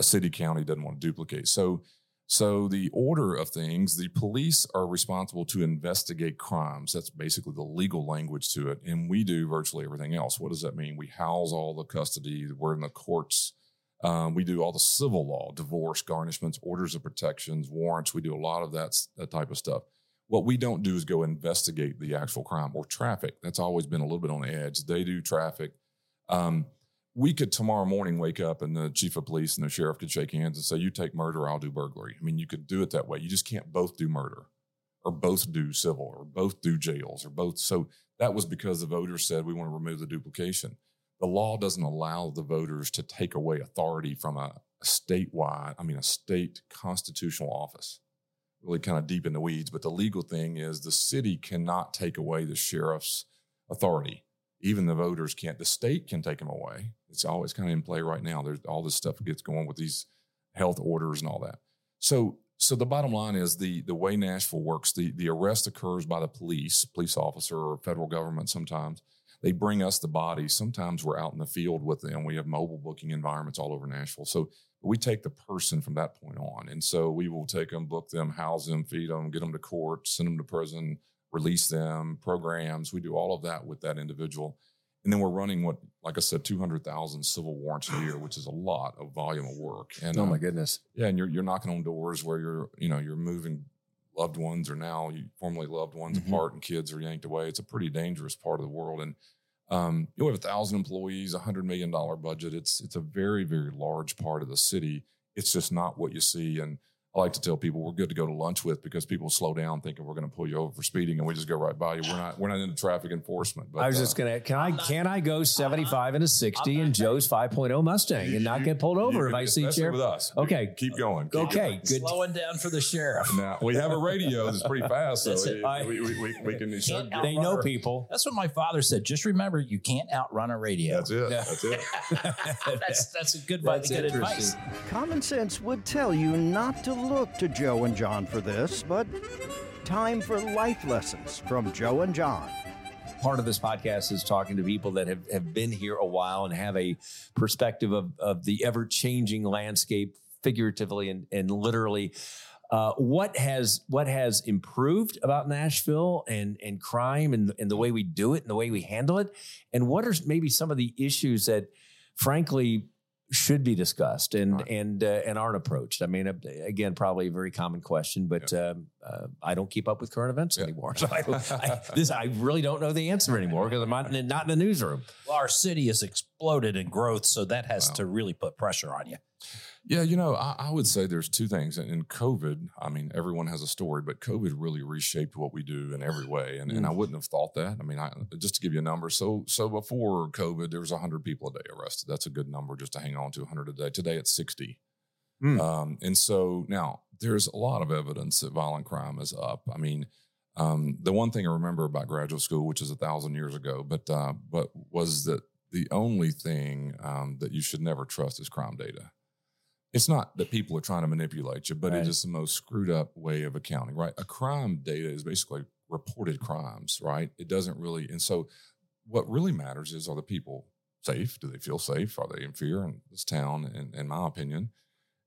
A city county doesn't want to duplicate. So so the order of things, the police are responsible to investigate crimes. That's basically the legal language to it. And we do virtually everything else. What does that mean? We house all the custody. We're in the courts. Um, we do all the civil law, divorce, garnishments, orders of protections, warrants. We do a lot of that, that type of stuff. What we don't do is go investigate the actual crime or traffic. That's always been a little bit on the edge. They do traffic. Um, We could tomorrow morning wake up and the chief of police and the sheriff could shake hands and say, you take murder, I'll do burglary. I mean, you could do it that way. You just can't both do murder or both do civil or both do jails or both. So that was because the voters said we want to remove the duplication. The law doesn't allow the voters to take away authority from a, a statewide, I mean, a state constitutional office. Really kind of deep in the weeds. But the legal thing is the city cannot take away the sheriff's authority. Even the voters can't. The state can take them away. It's always kind of in play right now. There's all this stuff gets going with these health orders and all that. So so the bottom line is the the way Nashville works, the, the arrest occurs by the police, police officer or federal government sometimes. They bring us the body. Sometimes we're out in the field with them. We have mobile booking environments all over Nashville. So we take the person from that point on. And so we will take them, book them, house them, feed them, get them to court, send them to prison, release them, programs. We do all of that with that individual. And then we're running what, like I said, two hundred thousand civil warrants a year, which is a lot of volume of work. And, oh, my um, goodness. Yeah, and you're you're knocking on doors where you're, you know, you're moving loved ones or now you formerly loved ones mm-hmm. apart and kids are yanked away. It's a pretty dangerous part of the world. And um, you have one thousand employees, one hundred million dollars budget. It's, it's a very, very large part of the city. It's just not what you see. And I like to tell people we're good to go to lunch with because people slow down thinking we're going to pull you over for speeding and we just go right by you. We're not we're not into traffic enforcement. But, I was uh, just going to can I not, can I go seventy-five into sixty in Joe's five point oh Mustang and not get pulled over if I see sheriff? With us. Okay, keep going. Keep okay, going. Good. Slowing down for the sheriff. Now we have a radio that's pretty fast, so it, I, we, we, we, we can. They know her. People. That's what my father said. Just remember, you can't outrun a radio. That's it. No. That's it. that's that's a good, that's good advice. Common sense would tell you not to. Look to Joe and John for this, but time for life lessons from Joe and John. Part of this podcast is talking to people that have, have been here a while and have a perspective of, of the ever-changing landscape, figuratively and, and literally. Uh, what has what has improved about Nashville and, and crime and, and the way we do it and the way we handle it? And what are maybe some of the issues that, frankly, should be discussed and right. and uh, and aren't approached. I mean, again, probably a very common question, but yeah. um, uh, I don't keep up with current events yeah. anymore. So I, I, this I really don't know the answer anymore because I'm not in, not in the newsroom. Well, our city has exploded in growth, so that has wow. to really put pressure on you. Yeah, you know, I, I would say there's two things. In COVID, I mean, everyone has a story, but COVID really reshaped what we do in every way. And, mm. and I wouldn't have thought that. I mean, I, just to give you a number, so so before COVID, there was one hundred people a day arrested. That's a good number just to hang on to, one hundred a day. Today, it's sixty. Mm. Um, and so now there's a lot of evidence that violent crime is up. I mean, um, the one thing I remember about graduate school, which is a thousand years ago, but uh, but was that the only thing um, that you should never trust is crime data. It's not that people are trying to manipulate you, but right. it is the most screwed up way of accounting, right? A crime data is basically reported crimes, right? It doesn't really. And so what really matters is, are the people safe? Do they feel safe? Are they in fear? And this town, in, in my opinion,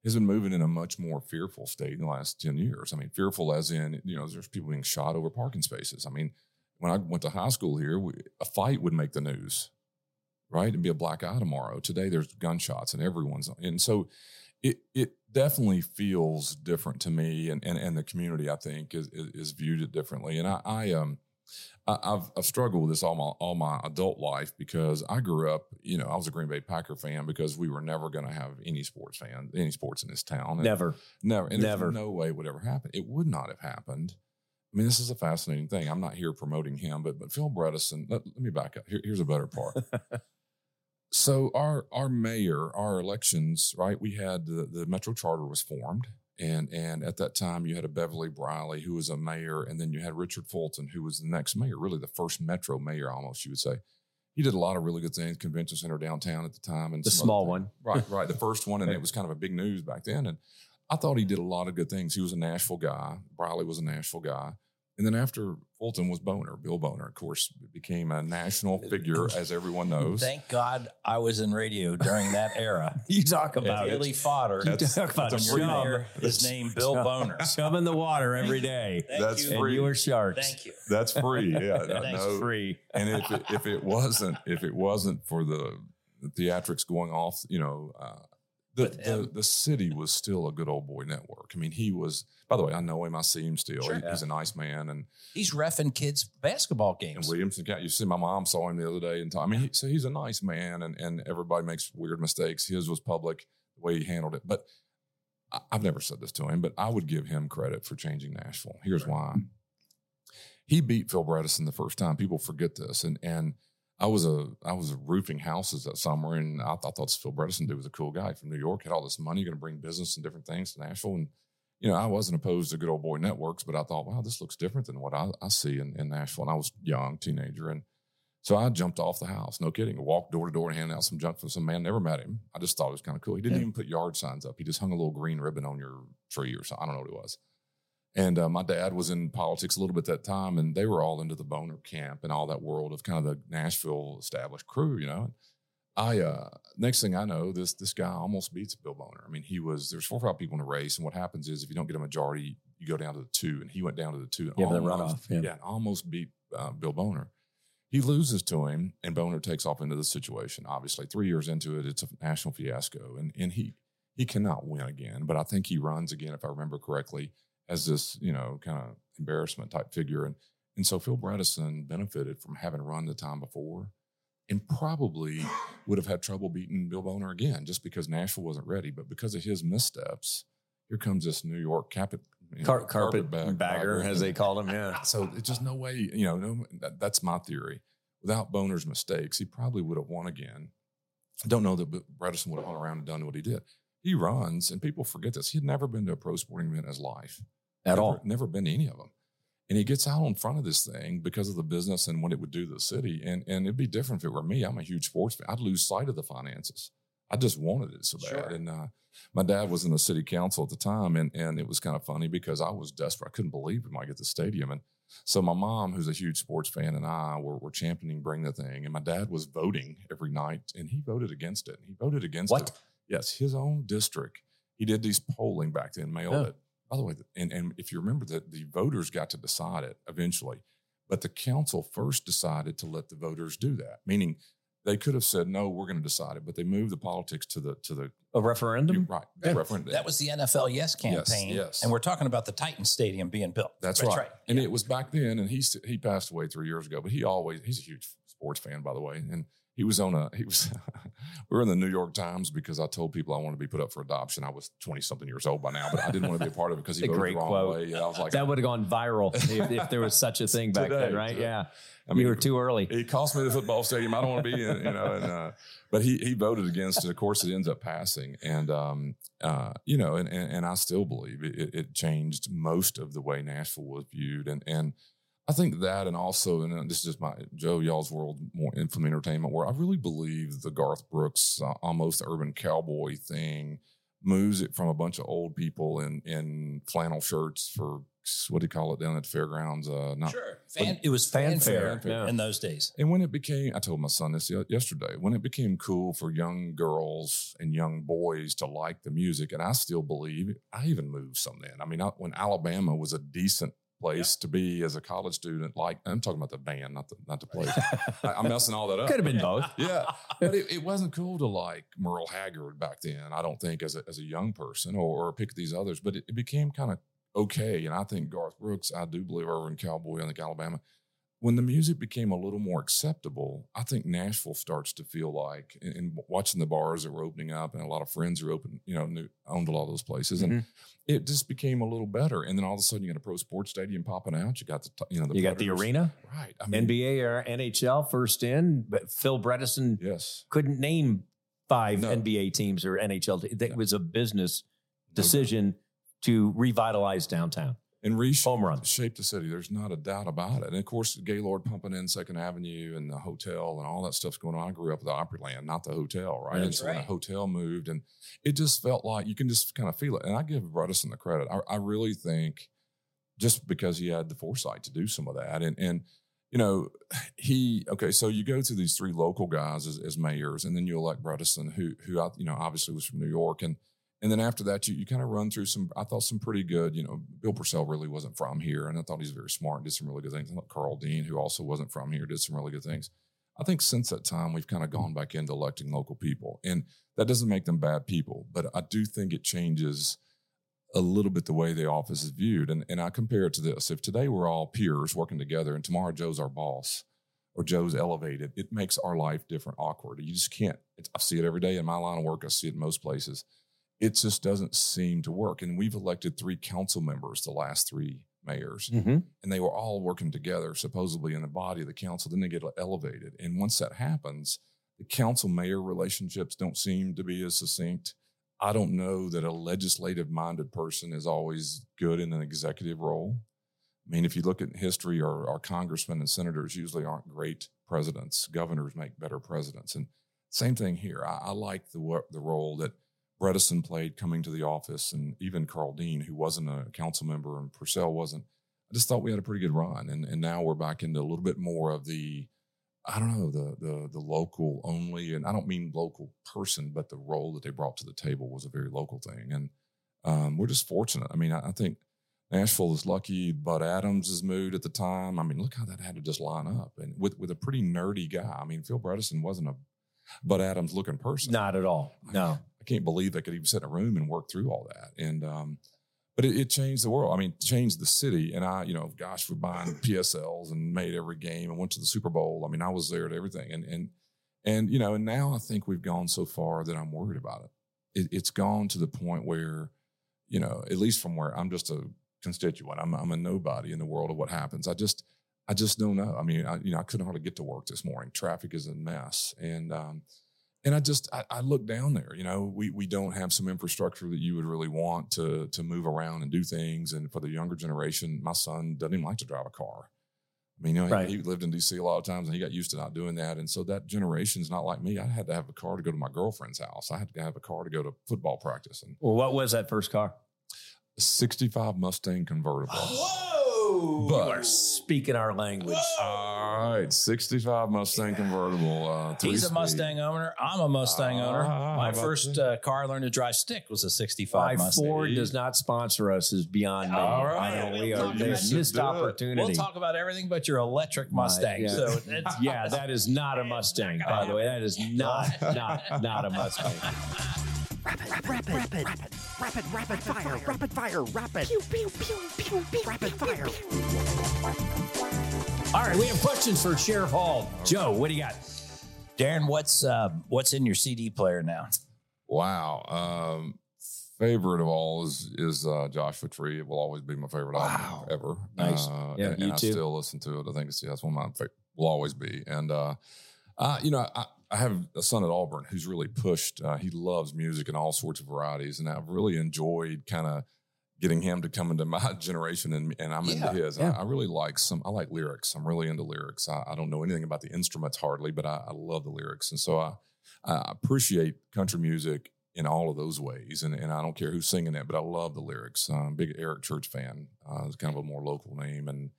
has been moving in a much more fearful state in the last ten years. I mean, fearful as in, you know, there's people being shot over parking spaces. I mean, when I went to high school here, we, a fight would make the news, right? It'd be a black eye tomorrow. Today there's gunshots and everyone's. And so It it definitely feels different to me, and, and, and the community I think is, is is viewed it differently. And I, I um I, I've I've struggled with this all my all my adult life because I grew up, you know, I was a Green Bay Packer fan because we were never going to have any sports fan any sports in this town. And never, never, and never. No way would ever happen. It would not have happened. I mean, this is a fascinating thing. I'm not here promoting him, but but Phil Bredesen. Let, let me back up. Here, here's a better part. So our our mayor, our elections, right, we had the, the Metro Charter was formed. And and at that time, you had a Beverly Briley, who was a mayor. And then you had Richard Fulton, who was the next mayor, really the first Metro mayor almost, you would say. He did a lot of really good things, convention center downtown at the time. And the small one. Right, right. The first one. And it was kind of a big news back then. And I thought he did a lot of good things. He was a Nashville guy. Briley was a Nashville guy. And then after Fulton was Boner, Bill Boner, of course, became a national figure, as everyone knows. Thank God I was in radio during that era. You talk about Billy Fodder. You talk about a His name, Bill chum, Boner. Chum in the water every day. Thank that's you. Free. And you were sharks. Thank you. That's free. Yeah, that's no. free. And if it, if it wasn't, if it wasn't for the theatrics going off, you know. Uh, The, the the city was still a good old boy network. I mean, he was, by the way, I know him. I see him still. Sure, he, yeah. He's a nice man. And he's reffing kids' basketball games. And Williamson County. You see, my mom saw him the other day. And I mean, he, so he's a nice man, and, and everybody makes weird mistakes. His was public, the way he handled it. But I, I've never said this to him, but I would give him credit for changing Nashville. Here's right. why. He beat Phil Bredesen the first time. People forget this. And and I was a I was roofing houses that summer, and I, I thought Phil Bredesen dude was a cool guy from New York, had all this money, going to bring business and different things to Nashville. And, you know, I wasn't opposed to good old boy networks, but I thought, wow, this looks different than what I, I see in, in Nashville. And I was young, teenager. And so I jumped off the house, no kidding, walked door to door and handed out some junk from some man, never met him. I just thought it was kind of cool. He didn't yeah. even put yard signs up. He just hung a little green ribbon on your tree or something. I don't know what it was. And uh, my dad was in politics a little bit that time, and they were all into the Boner camp and all that world of kind of the Nashville established crew, you know. I uh, next thing I know, this this guy almost beats Bill Boner. I mean, he was there's four or five people in a race, and what happens is if you don't get a majority, you go down to the two, and he went down to the two. And yeah, almost, the runoff, yeah. yeah, almost beat uh, Bill Boner. He loses to him, and Boner takes off into the situation. Obviously, three years into it, it's a national fiasco, and and he he cannot win again. But I think he runs again, if I remember correctly, as this, you know, kind of embarrassment type figure. And and so Phil Bredesen benefited from having run the time before and probably would have had trouble beating Bill Boner again just because Nashville wasn't ready. But because of his missteps, here comes this New York carpet, you know, Car- carpet, carpet bag, bagger, bagger, as they called him, yeah. So it's just no way, you know, no, that, that's my theory. Without Boner's mistakes, he probably would have won again. I don't know that Bredesen would have hung around and done what he did. He runs, and people forget this. He'd never been to a pro sporting event in his life. At never, all. Never been to any of them. And he gets out in front of this thing because of the business and what it would do to the city. And and it'd be different if it were me. I'm a huge sports fan. I'd lose sight of the finances. I just wanted it so bad. Sure. And uh, my dad was in the city council at the time, and, and it was kind of funny because I was desperate. I couldn't believe we might get the stadium. And so my mom, who's a huge sports fan, and I were, were championing bring the thing. And my dad was voting every night, and he voted against it. He voted against what? it. Yes, his own district. He did these polling back then, mailed yeah. it. By the way, and, and if you remember that the voters got to decide it eventually, but the council first decided to let the voters do that, meaning They could have said, no, we're going to decide it, but they moved the politics to the to the a referendum. Right. The yeah. referendum. That was the N F L Yes campaign. Yes, yes. And we're talking about the Titan Stadium being built. That's, That's right. right. And yeah. it was back then, and he he passed away three years ago, but he always, he's a huge sports fan, by the way. And he was on a, he was, we were in the New York Times because I told people I wanted to be put up for adoption. I was twenty something years old by now, but I didn't want to be a part of it because he voted the wrong quote. way. Yeah, I was like, that would have gone viral if, if there was such a thing back today, then, right? Today. Yeah. I mean, you were too early. It cost me the football stadium. I don't want to be in, you know, and, uh, but he, he voted against it. Of course, it ends up passing. And, um, uh, you know, and, and, and I still believe it, it changed most of the way Nashville was viewed. And, and I think that, and also, and this is just my, Joe, y'all's world, more from entertainment, where I really believe the Garth Brooks, uh, almost urban cowboy thing moves it from a bunch of old people in, in flannel shirts for, what do you call it down at the fairgrounds? Uh, not, sure. Fan, it was fanfare, fanfare yeah. in those days. And when it became, I told my son this yesterday, when it became cool for young girls and young boys to like the music, and I still believe, I even moved some then. I mean, I, when Alabama was a decent place yeah. to be as a college student, like, I'm talking about the band, not the not the place. I, I'm messing all that up. Could have been both. Yeah. But it, it wasn't cool to like Merle Haggard back then, I don't think, as a, as a young person, or, or pick these others. But it, it became kind of okay, and I think Garth Brooks, I do believe, urban cowboy, I think Alabama. When the music became a little more acceptable, I think Nashville starts to feel like, and, and watching the bars that were opening up, and a lot of friends who opened, you know, knew, owned a lot of those places, and mm-hmm. it just became a little better. And then all of a sudden, you got a pro sports stadium popping out. You got the, you know, the you Predators. Got the arena, right? I mean, N B A or N H L first in, but Phil Bredesen, yes, couldn't name five no. N B A teams or N H L. That no. was a business decision. No. to revitalize downtown. And reshape the city. There's not a doubt about it. And, of course, Gaylord pumping in Second Avenue and the hotel and all that stuff's going on. I grew up at the Opryland, not the hotel, right? That's and so right. when the hotel moved, and it just felt like you can just kind of feel it. And I give Bredesen the credit. I, I really think just because he had the foresight to do some of that. And, and you know, he – okay, so you go to these three local guys as, as mayors, and then you elect Bredesen, who, who I, you know, obviously was from New York. And And then after that, you, you kind of run through some, I thought, some pretty good, you know, Bill Purcell really wasn't from here, and I thought he's very smart and did some really good things. I thought Carl Dean, who also wasn't from here, did some really good things. I think since that time, we've kind of gone back into electing local people. And that doesn't make them bad people, but I do think it changes a little bit the way the office is viewed. And, and I compare it to this. If today we're all peers working together and tomorrow Joe's our boss, or Joe's elevated, it makes our life different, awkward. You just can't. It's, I see it every day in my line of work. I see it in most places. It just doesn't seem to work. And we've elected three council members, the last three mayors, mm-hmm. and they were all working together, supposedly in the body of the council. Then they get elevated. And once that happens, the council-mayor relationships don't seem to be as succinct. I don't know that a legislative-minded person is always good in an executive role. I mean, if you look at history, our, our congressmen and senators usually aren't great presidents. Governors make better presidents. And same thing here. I, I like the the role that Bredesen played coming to the office, and even Carl Dean, who wasn't a council member, and Purcell wasn't. I just thought we had a pretty good run, and and now we're back into a little bit more of the, I don't know, the the the local only, and I don't mean local person, but the role that they brought to the table was a very local thing, and um, we're just fortunate. I mean, I, I think Nashville is lucky. Bud Adams has moved at the time. I mean, look how that had to just line up, and with with a pretty nerdy guy. I mean, Phil Bredesen wasn't a Bud Adams looking person. Not at all. No. I can't believe they could even sit in a room and work through all that. And, um, but it, it changed the world. I mean, changed the city. And I, you know, gosh, we're buying P S Ls and made every game and went to the Super Bowl. I mean, I was there at everything. And, and, and, you know, and now I think we've gone so far that I'm worried about it. it it's gone to the point where, you know, at least from where I'm just a constituent, I'm, I'm a nobody in the world of what happens. I just, I just don't know. I mean, I, you know, I couldn't hardly get to work this morning. Traffic is a mess. And, um, And I just, I, I look down there, you know, we we don't have some infrastructure that you would really want to to move around and do things. And for the younger generation, my son doesn't even like to drive a car. I mean, you know, right. he, he lived in D C a lot of times and he got used to not doing that. And so that generation's not like me. I had to have a car to go to my girlfriend's house. I had to have a car to go to football practice. And well, what was that first car? A sixty-five Mustang convertible. Whoa! Whoa! But you are speaking our language. Whoa. All right, sixty-five Mustang convertible. Uh, He's a Mustang speed. owner. I'm a Mustang uh, owner. My first uh, car I learned to drive stick was a sixty-five My Mustang. Ford does not sponsor us. Is beyond me. All right, I know, we are missed opportunity. We'll talk about everything but your electric Mustang. My, yeah. So it's, yeah, that is not a Mustang. By the way, that is not not not a Mustang. Rapid, rapid, rapid, rapid, rapid, rapid, rapid fire, rapid fire, rapid. Pew, pew, pew, pew, pew, rapid fire. All right, we have questions for Sheriff Hall. Joe, what do you got? Daron, what's uh, what's in your C D player now? Wow, um, favorite of all is is uh, Joshua Tree. It will always be my favorite wow. album ever. Nice, uh, yeah, and, you and too. I still listen to it. I think it's yeah, that's one of my favorite. Will always be, and uh, uh, you know. I, I have a son at Auburn who's really pushed. Uh, he loves music and all sorts of varieties, and I've really enjoyed kind of getting him to come into my generation, and, and I'm yeah, into his. Yeah. I, I really like some – I like lyrics. I'm really into lyrics. I, I don't know anything about the instruments hardly, but I, I love the lyrics. And so I, I appreciate country music in all of those ways, and, and I don't care who's singing it, but I love the lyrics. I'm a big Eric Church fan. Uh, it's kind of a more local name, and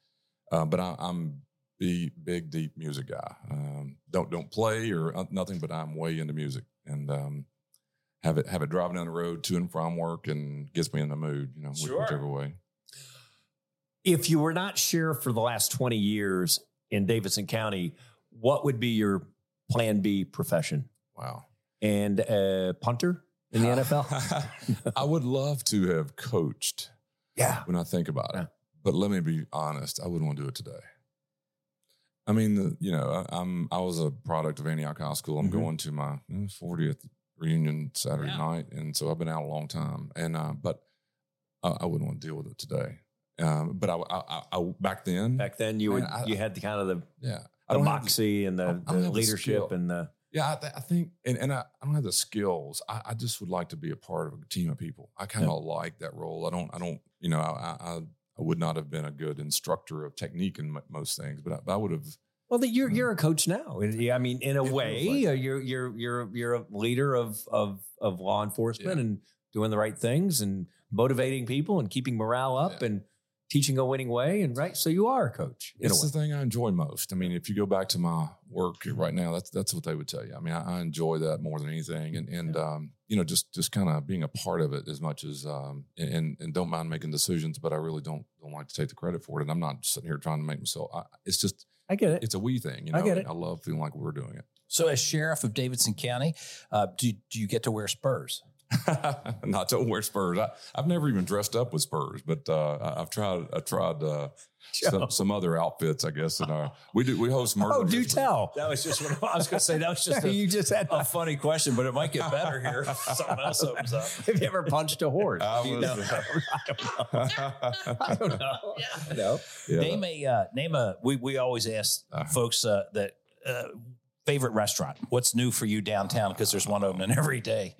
uh, but I, I'm – Be big, deep music guy. Um, don't don't play or nothing, but I'm way into music, and um, have it have it driving down the road to and from work, and gets me in the mood, you know, sure. whichever way. If you were not sheriff for the last twenty years in Davidson County, what would be your plan B profession? Wow. And uh, punter in the N F L? I would love to have coached. Yeah. When I think about yeah. it, but let me be honest, I wouldn't want to do it today. I mean, the, you know, I, I'm I was a product of Antioch High School. I'm mm-hmm. going to my fortieth reunion Saturday yeah. night, and so I've been out a long time. And uh, but I, I wouldn't want to deal with it today. Um, but I, I, I back then, back then you man, were I, you had the kind of the yeah the moxie the, and the, the leadership the and the yeah. I, I think and, and I, I don't have the skills. I, I just would like to be a part of a team of people. I kind of yeah. like that role. I don't. I don't. You know. I. I I would not have been a good instructor of technique in m- most things, but I, but I would have. Well, the, you're you're a coach now. I mean, in a way, like you're you're you're you're a leader of of of law enforcement yeah. and doing the right things and motivating people and keeping morale up yeah. and teaching a winning way. And right, so you are a coach. It's the thing I enjoy most. I mean, if you go back to my work right now, that's that's what they would tell you. I mean, I, I enjoy that more than anything, and and yeah. um, you know, just just kind of being a part of it as much as um, and and don't mind making decisions, but I really don't don't like to take the credit for it. And I'm not sitting here trying to make myself. I, it's just I get it. It's a we thing, you know. I get it. I love feeling like we're doing it. So, as sheriff of Davidson County, uh, do do you get to wear spurs? Not to wear spurs. I, I've never even dressed up with spurs, but uh, I've tried. I tried uh, some, some other outfits, I guess. And our we do we host murder. Oh, do tell. That was just what I was going to say. That was just a, you just had a funny question, but it might get better here. Something else opens up. Have you ever punched a horse? I, you know? I don't know. Yeah. No. Yeah. Name a uh, name a. We we always ask uh-huh. folks uh, that uh, favorite restaurant. What's new for you downtown? Because there's one opening every day.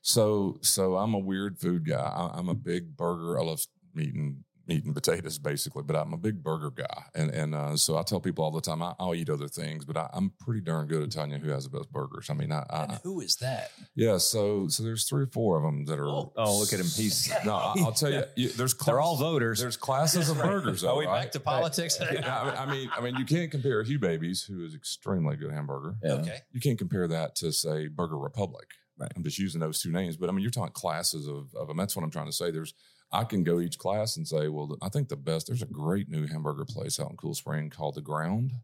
So, so I'm a weird food guy. I, I'm a big burger. I love meat and meat and potatoes basically, but I'm a big burger guy. And, and, uh, so I tell people all the time, I, I'll eat other things, but I, I'm pretty darn good at telling you who has the best burgers. I mean, I, I and who is that? Yeah. So, so there's three or four of them that are, Oh, oh look at him. He's no, I, I'll tell you, you there's, class, they're all voters. There's classes of right. burgers. Are though, we right? back to politics? Right. I, I mean, I mean, you can't compare Hugh Babies, who is extremely good hamburger. Yeah. Okay. You can't compare that to say Burger Republic. Right. I'm just using those two names, but I mean, you're talking classes of, of them. That's what I'm trying to say. There's, I can go each class and say, well, I think the best, there's a great new hamburger place out in Cool Spring called The Ground.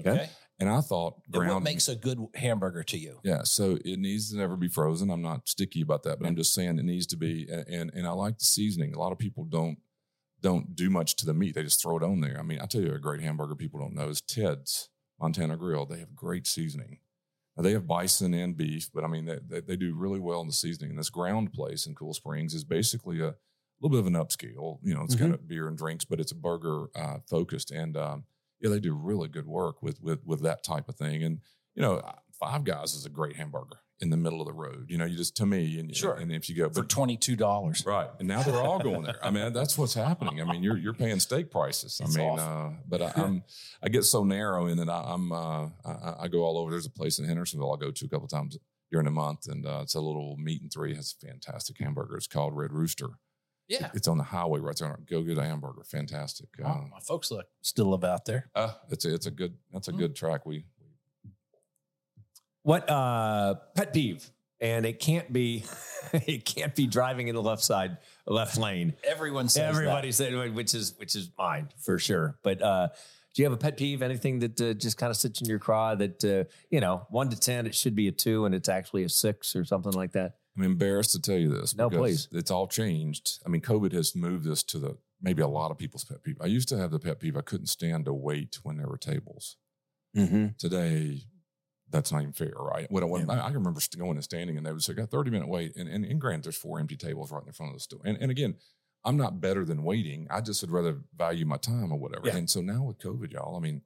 Okay. And I thought Ground. And what makes a good hamburger to you? Yeah. So it needs to never be frozen. I'm not sticky about that, but I'm just saying it needs to be. And, and I like the seasoning. A lot of people don't, don't do much to the meat. They just throw it on there. I mean, I tell you a great hamburger people don't know is Ted's Montana Grill. They have great seasoning. They have bison and beef, but I mean, they, they, they do really well in the seasoning. And this Ground place in Cool Springs is basically a little bit of an upscale, you know, it's mm-hmm. got a beer and drinks, but it's a burger uh, focused. And um, yeah, they do really good work with, with, with that type of thing. And, you know, Five Guys is a great hamburger in the middle of the road. You know, you just, to me, and, sure. and if you go for twenty-two dollars, right. And now they're all going there. I mean, that's what's happening. I mean, you're, you're paying steak prices. I it's mean, uh, but I, I'm, I get so narrow in that I, I'm, uh, I, I go all over. There's a place in Hendersonville I go to a couple of times during the month, and uh, it's a little meat and three. It has a fantastic hamburger. It's called Red Rooster. Yeah. It's on the highway right there. Go get a hamburger. Fantastic. Oh, uh, my folks look, still live out there. Uh, it's a, it's a good, that's a mm. good track. We, what uh, pet peeve? And it can't be, it can't be driving in the left side, left lane. Everyone says Everybody that. Everybody says, which is, which is mine for sure. But uh, do you have a pet peeve? Anything that uh, just kind of sits in your craw that, uh, you know, one to ten, it should be a two and it's actually a six or something like that? I'm embarrassed to tell you this. No, please. It's all changed. I mean, COVID has moved this to the maybe a lot of people's pet peeve. I used to have the pet peeve. I couldn't stand to wait when there were tables. Mm-hmm. Today, that's not even fair, right? What, what, yeah. I, I remember going and standing, and they would say, got thirty-minute wait. And, and, and granted, there's four empty tables right in the front of the store. And, and again, I'm not better than waiting. I just would rather value my time or whatever. Yeah. And so now with COVID, y'all, I mean,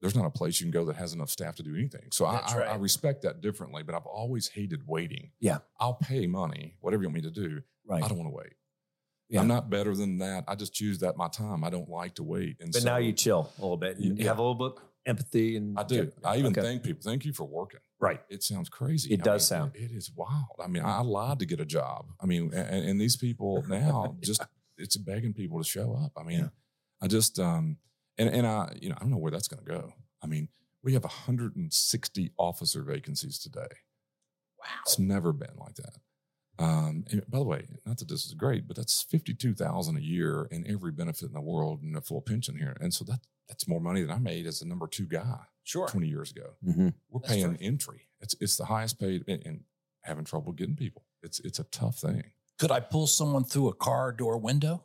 there's not a place you can go that has enough staff to do anything. So I, right. I, I respect that differently, but I've always hated waiting. Yeah. I'll pay money, whatever you want me to do. Right. I don't want to wait. Yeah. I'm not better than that. I just choose that my time. I don't like to wait. And But so, now you chill a little bit. You yeah. have a little bit of empathy. And I do. I even okay. thank people. Thank you for working. Right. It sounds crazy. It I does mean, sound. It, it is wild. I mean, I lied to get a job. I mean, and, and these people now just, it's begging people to show up. I mean, yeah. I just, um, And and I, you know, I don't know where that's going to go. I mean, we have one hundred sixty officer vacancies today. Wow. It's never been like that. Um, and by the way, not that this is great, but that's fifty-two thousand dollars a year and every benefit in the world and a full pension here. And so that that's more money than I made as a number two guy sure. twenty years ago. Mm-hmm. We're that's paying true. entry. It's it's the highest paid and, and having trouble getting people. It's it's a tough thing. Could I pull someone through a car door window?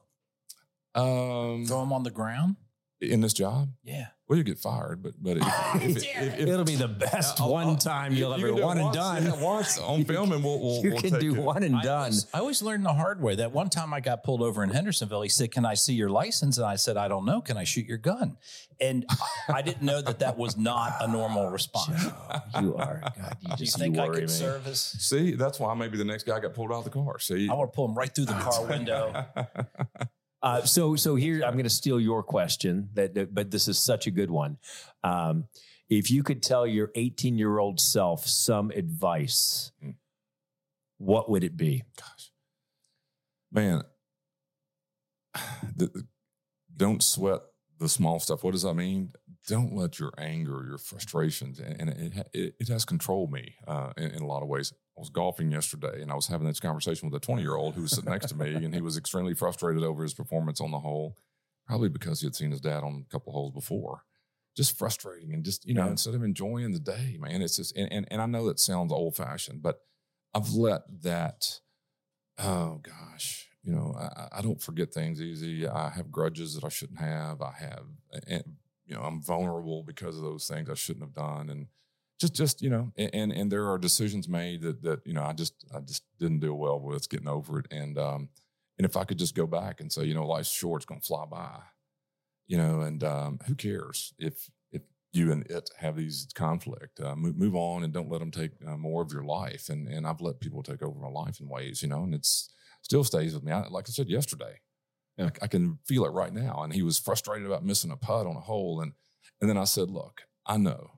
Um, Throw them on the ground? In this job? Yeah. Well, you get fired, but but if, if, it, if, if, it'll be the best uh, one time you'll you ever do one once, and done. Yeah, once on film, and we'll, we'll, you we'll can take do it. one and I done. Always, I always learned the hard way. That one time I got pulled over in Hendersonville, he said, "Can I see your license?" And I said, "I don't know. Can I shoot your gun?" And I, I didn't know that that was not a normal response. you are. God, you just you think you I could me. service? See, that's why maybe the next guy got pulled out of the car. See, I want to pull him right through the car window. Uh, so, so here I'm going to steal your question, that, that, but this is such a good one. Um, if you could tell your eighteen-year-old self some advice, mm. what would it be? Gosh, man, the, the, don't sweat the small stuff. What does that mean? Don't let your anger, your frustrations, and, and it, it it has controlled me uh, in, in a lot of ways. I was golfing yesterday, and I was having this conversation with a twenty-year-old who was sitting next to me, and he was extremely frustrated over his performance on the hole, probably because he had seen his dad on a couple holes before. Just frustrating, and just, you know, yeah. instead of enjoying the day, man, it's just, and, and, and I know that sounds old-fashioned, but I've let that, oh, gosh, you know, I, I don't forget things easy. I have grudges that I shouldn't have. I have, and, you know, I'm vulnerable because of those things I shouldn't have done, and Just, just you know, and and there are decisions made that, that you know I just I just didn't do well with getting over it, and um and if I could just go back and say, you know, life's short, it's gonna fly by, you know, and um who cares if if you and it have these conflict, uh, move move on and don't let them take uh, more of your life, and and I've let people take over my life in ways, you know, and it's still stays with me. I, like I said yesterday, I, I can feel it right now, and he was frustrated about missing a putt on a hole, and and then I said, look, I know.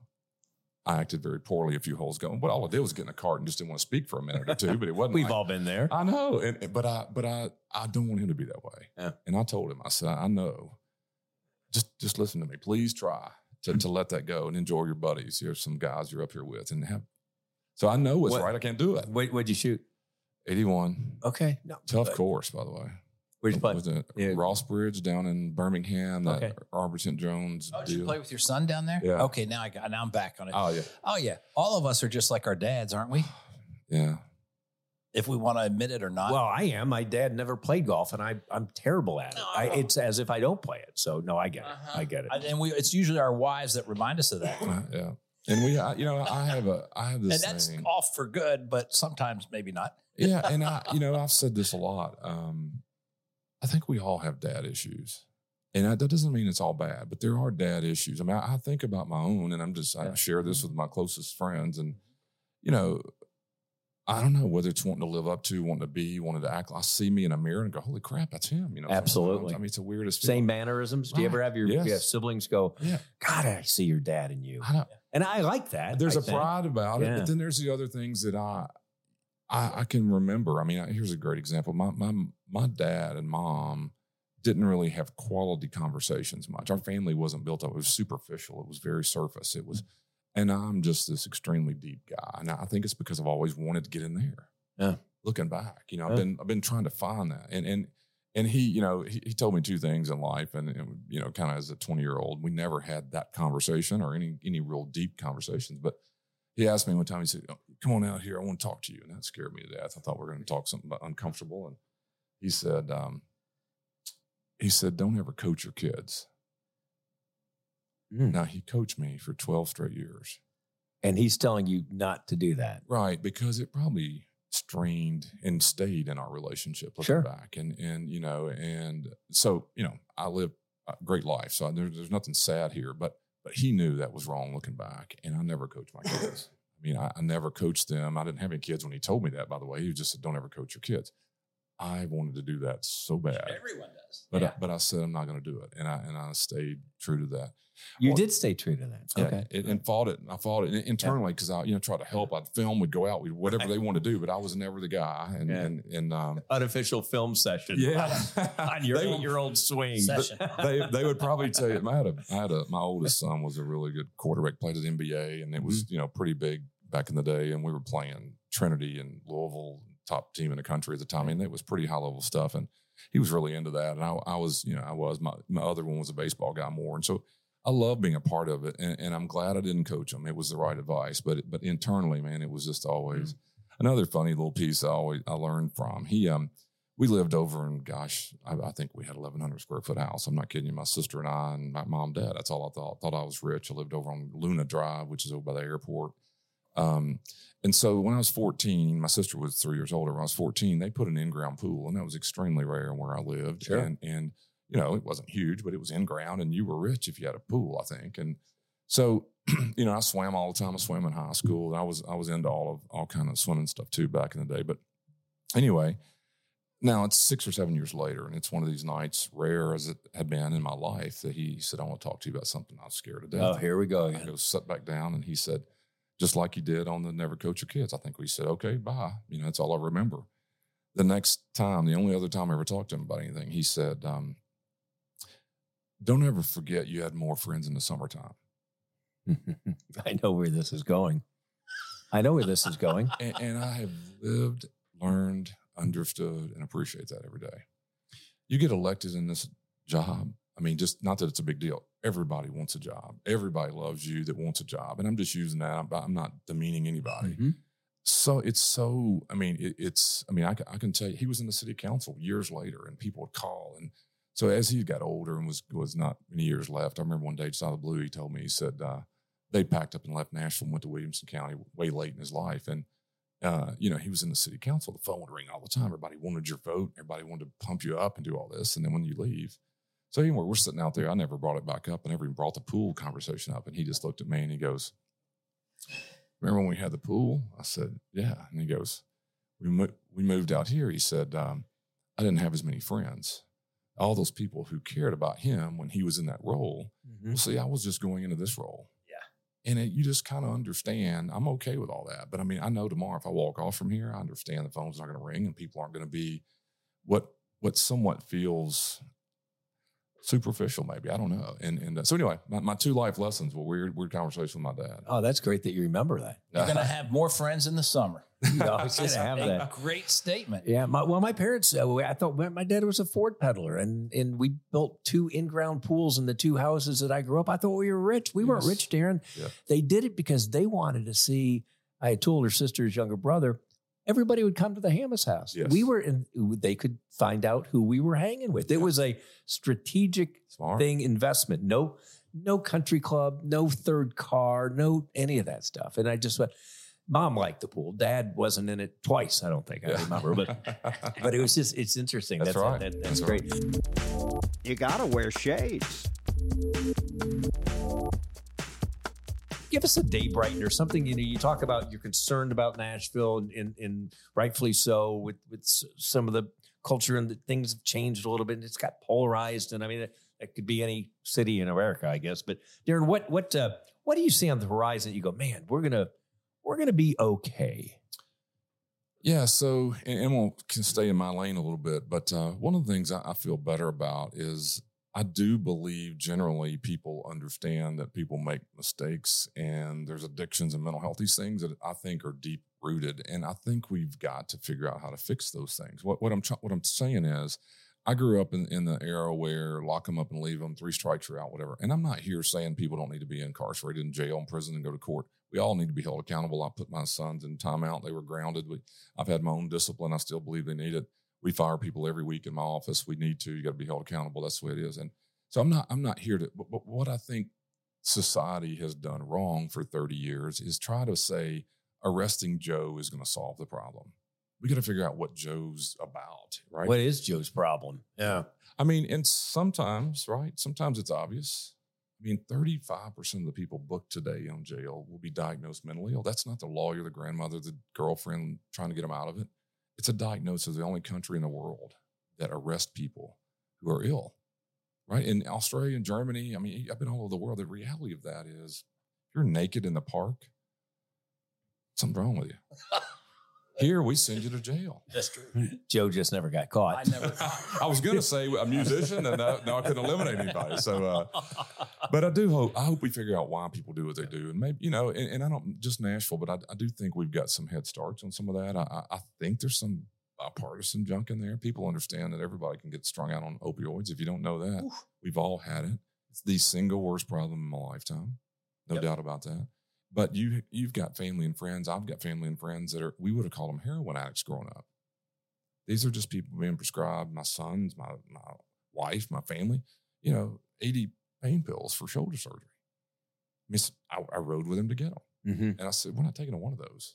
I acted very poorly a few holes ago. But all I did was get in a cart and just didn't want to speak for a minute or two. But it wasn't. We've like, all been there. I know. And, but I, but I, I don't want him to be that way. Yeah. And I told him, I said, I know. Just, just listen to me. Please try to, to let that go and enjoy your buddies. Here's some guys you're up here with, and have. So I know it's what, right. I can't do it. Wait, what'd you shoot? eighty-one Okay. No, tough course, by the way. Where'd you play? Was it yeah. Ross Bridge down in Birmingham, that okay. Robert Saint Jones Oh, did deal. You play with your son down there? Yeah. Okay, now I got, now I'm back on it. Oh, yeah. Oh, yeah. All of us are just like our dads, aren't we? Yeah. If we want to admit it or not. Well, I am. My dad never played golf, and I, I'm terrible at it. No, I, it's as if I don't play it. So, no, I get uh-huh. it. I get it. I, and we, it's usually our wives that remind us of that. yeah. And we, I, you know, I have a, I have this And that's thing. Off for good, but sometimes maybe not. yeah, and I, you know, I've said this a lot. Um, I think we all have dad issues, and I, that doesn't mean it's all bad, but there are dad issues. I mean, I, I think about my own, and I'm just, I share this with my closest friends, and, you know, I don't know whether it's wanting to live up to, wanting to be, wanting to act. I see me in a mirror and go, holy crap, that's him. You know, absolutely. I mean, it's the weirdest thing. Same mannerisms. Right. Do you ever have your yes. you have siblings go, yeah. God, I see your dad in you. I don't, and I like that. There's I a think. pride about it, yeah. but then there's the other things that I, I, I can remember. I mean, here's a great example. My my my dad and mom didn't really have quality conversations much. Our family wasn't built up. It was superficial. It was very surface. It was, and I'm just this extremely deep guy. And I think it's because I've always wanted to get in there. Yeah. Looking back, you know, yeah. I've been I've been trying to find that. And and and he, you know, he, he told me two things in life. And, and you know, kind of as a twenty year old, we never had that conversation or any any real deep conversations. But he asked me one time. He said, oh, "Come on out here. I want to talk to you." And that scared me to death. I thought we were going to talk something uncomfortable. And he said. Um, He said, "Don't ever coach your kids." Mm. Now, he coached me for twelve straight years. And he's telling you not to do that. Right, because it probably strained and stayed in our relationship looking sure. back. And, and, you know, and so, you know, I lived a great life. So there, there's nothing sad here. But but he knew that was wrong looking back. And I never coached my kids. I mean, I, I never coached them. I didn't have any kids when he told me that, by the way. He just said, "Don't ever coach your kids." I wanted to do that so bad. Everyone does. But, yeah. I, but I said, I'm not going to do it. And I and I stayed true to that. You well, did stay true to that. Yeah, okay. It, and fought it. I fought it internally because yeah. I, you know, tried to help. I'd film, we'd go out, we'd whatever they wanted to do, but I was never the guy. And, yeah. and, and um, unofficial film session. Yeah. On your eight-year-old swing. they they would probably tell you, I had a, I had a, my oldest son was a really good quarterback, played at the N B A, and it was, mm-hmm. you know, pretty big back in the day. And we were playing Trinity and Louisville, top team in the country at the time. I mean, it was pretty high level stuff. And he was really into that. And I, I was, you know, I was, my, my other one was a baseball guy more. And so I love being a part of it. And, and I'm glad I didn't coach him. It was the right advice, but, it, but internally, man, it was just always mm-hmm. another funny little piece I always, I learned from. He, um, we lived over in, gosh, I, I think we had eleven hundred square foot house. I'm not kidding you. My sister and I and my mom, dad, that's all I thought. Thought I was rich. I lived over on Luna Drive, which is over by the airport. Um, and so when I was fourteen, my sister was three years older. When I was fourteen, they put an in-ground pool, and that was extremely rare where I lived. Sure. And, and, you know, it wasn't huge, but it was in-ground, and you were rich if you had a pool, I think. And so, you know, I swam all the time. I swam in high school. I was I was into all of all kind of swimming stuff, too, back in the day. But anyway, now it's six or seven years later, and it's one of these nights, rare as it had been in my life, that he said, "I want to talk to you about something I was scared to death." Oh, here we go. And I go sit back down, and he said, just like you did on the Never Coach Your Kids. I think we said, "Okay, bye." You know, that's all I remember. The next time, the only other time I ever talked to him about anything, he said, um, "Don't ever forget you had more friends in the summertime." I know where this is going. I know where this is going. and, and I have lived, learned, understood, and appreciate that every day. You get elected in this job. I mean, just not that it's a big deal. Everybody wants a job. Everybody loves you that wants a job. And I'm just using that. I'm, I'm not demeaning anybody. Mm-hmm. So it's so, I mean, it, it's, I mean, I, I can tell you, he was in the city council years later and people would call. And so as he got older and was, was not many years left, I remember one day just out of the blue, he told me, he said, uh, they packed up and left Nashville and went to Williamson County way late in his life. And, uh, you know, he was in the city council. The phone would ring all the time. Everybody wanted your vote. Everybody wanted to pump you up and do all this. And then when you leave, so anyway, we're sitting out there. I never brought it back up. I never even brought the pool conversation up. And he just looked at me and he goes, "Remember when we had the pool?" I said, "Yeah." And he goes, we, mo- we moved out here. He said, um, "I didn't have as many friends. All those people who cared about him when he was in that role, mm-hmm. well, see, I was just going into this role." Yeah. And it, you just kind of understand. I'm okay with all that. But, I mean, I know tomorrow if I walk off from here, I understand the phone's not going to ring and people aren't going to be what what somewhat feels – superficial, maybe. I don't know. And and uh, so anyway, my, my two life lessons were weird, weird conversation with my dad. Oh, that's great that you remember that. You're going to have more friends in the summer. You always going to have that. Great statement. Yeah. My, well, my parents, uh, I thought my dad was a Ford peddler, and and we built two in-ground pools in the two houses that I grew up. I thought we were rich. We yes. weren't rich, Daron. Yeah. They did it because they wanted to see. I had two older sisters, younger brother. Everybody would come to the Hamma's house. Yes. We were in, they could find out who we were hanging with. It yeah. was a strategic Smart. thing, investment. No, no country club, no third car, no any of that stuff. And I just went, Mom liked the pool. Dad wasn't in it twice, I don't think. I yeah. remember. But but it was just, it's interesting. That's, that's right. That, that's, that's great. Right. You got to wear shades. Give us a day brightener, something, you know, you talk about, you're concerned about Nashville and, and, and rightfully so with, with some of the culture and the things have changed a little bit and it's got polarized. And I mean, that, that could be any city in America, I guess. But Daron, what, what, uh, what do you see on the horizon? You go, man, we're going to, we're going to be okay. Yeah, so, and, and we'll can stay in my lane a little bit, but uh, one of the things I, I feel better about is I do believe generally people understand that people make mistakes and there's addictions and mental health, these things that I think are deep rooted. And I think we've got to figure out how to fix those things. What, what I'm what I'm saying is I grew up in, in the era where lock them up and leave them, three strikes are out, whatever. And I'm not here saying people don't need to be incarcerated in jail and prison and go to court. We all need to be held accountable. I put my sons in timeout. They were grounded. We, I've had my own discipline. I still believe they need it. We fire people every week in my office. We need to. You got to be held accountable. That's the way it is. And so I'm not I'm not here to but, but what I think society has done wrong for thirty years is try to say arresting Joe is going to solve the problem. We got to figure out what Joe's about, right? What is Joe's problem? Yeah. I mean, and sometimes, right, sometimes it's obvious. I mean, thirty-five percent of the people booked today on jail will be diagnosed mentally ill. That's not the lawyer, the grandmother, the girlfriend trying to get them out of it. It's a diagnosis of the only country in the world that arrest people who are ill, right? In Australia and Germany, I mean, I've been all over the world. The reality of that is if you're naked in the park, something's wrong with you. Here, we send you to jail. That's true. Joe just never got caught. I never got I was going to say a musician, and now, now I couldn't eliminate anybody. So, uh, but I do hope I hope we figure out why people do what they do. And maybe, you know, and, and I don't just Nashville, but I, I do think we've got some head starts on some of that. I, I think there's some bipartisan junk in there. People understand that everybody can get strung out on opioids. If you don't know that, Oof. We've all had it. It's the single worst problem in my lifetime. No yep. doubt about that. But you, you've got family and friends. I've got family and friends that are, we would have called them heroin addicts growing up. These are just people being prescribed, my sons, my my wife, my family, you know, eighty pain pills for shoulder surgery. I mean, I, I rode with them to get them. Mm-hmm. And I said, we're not taking a one of those.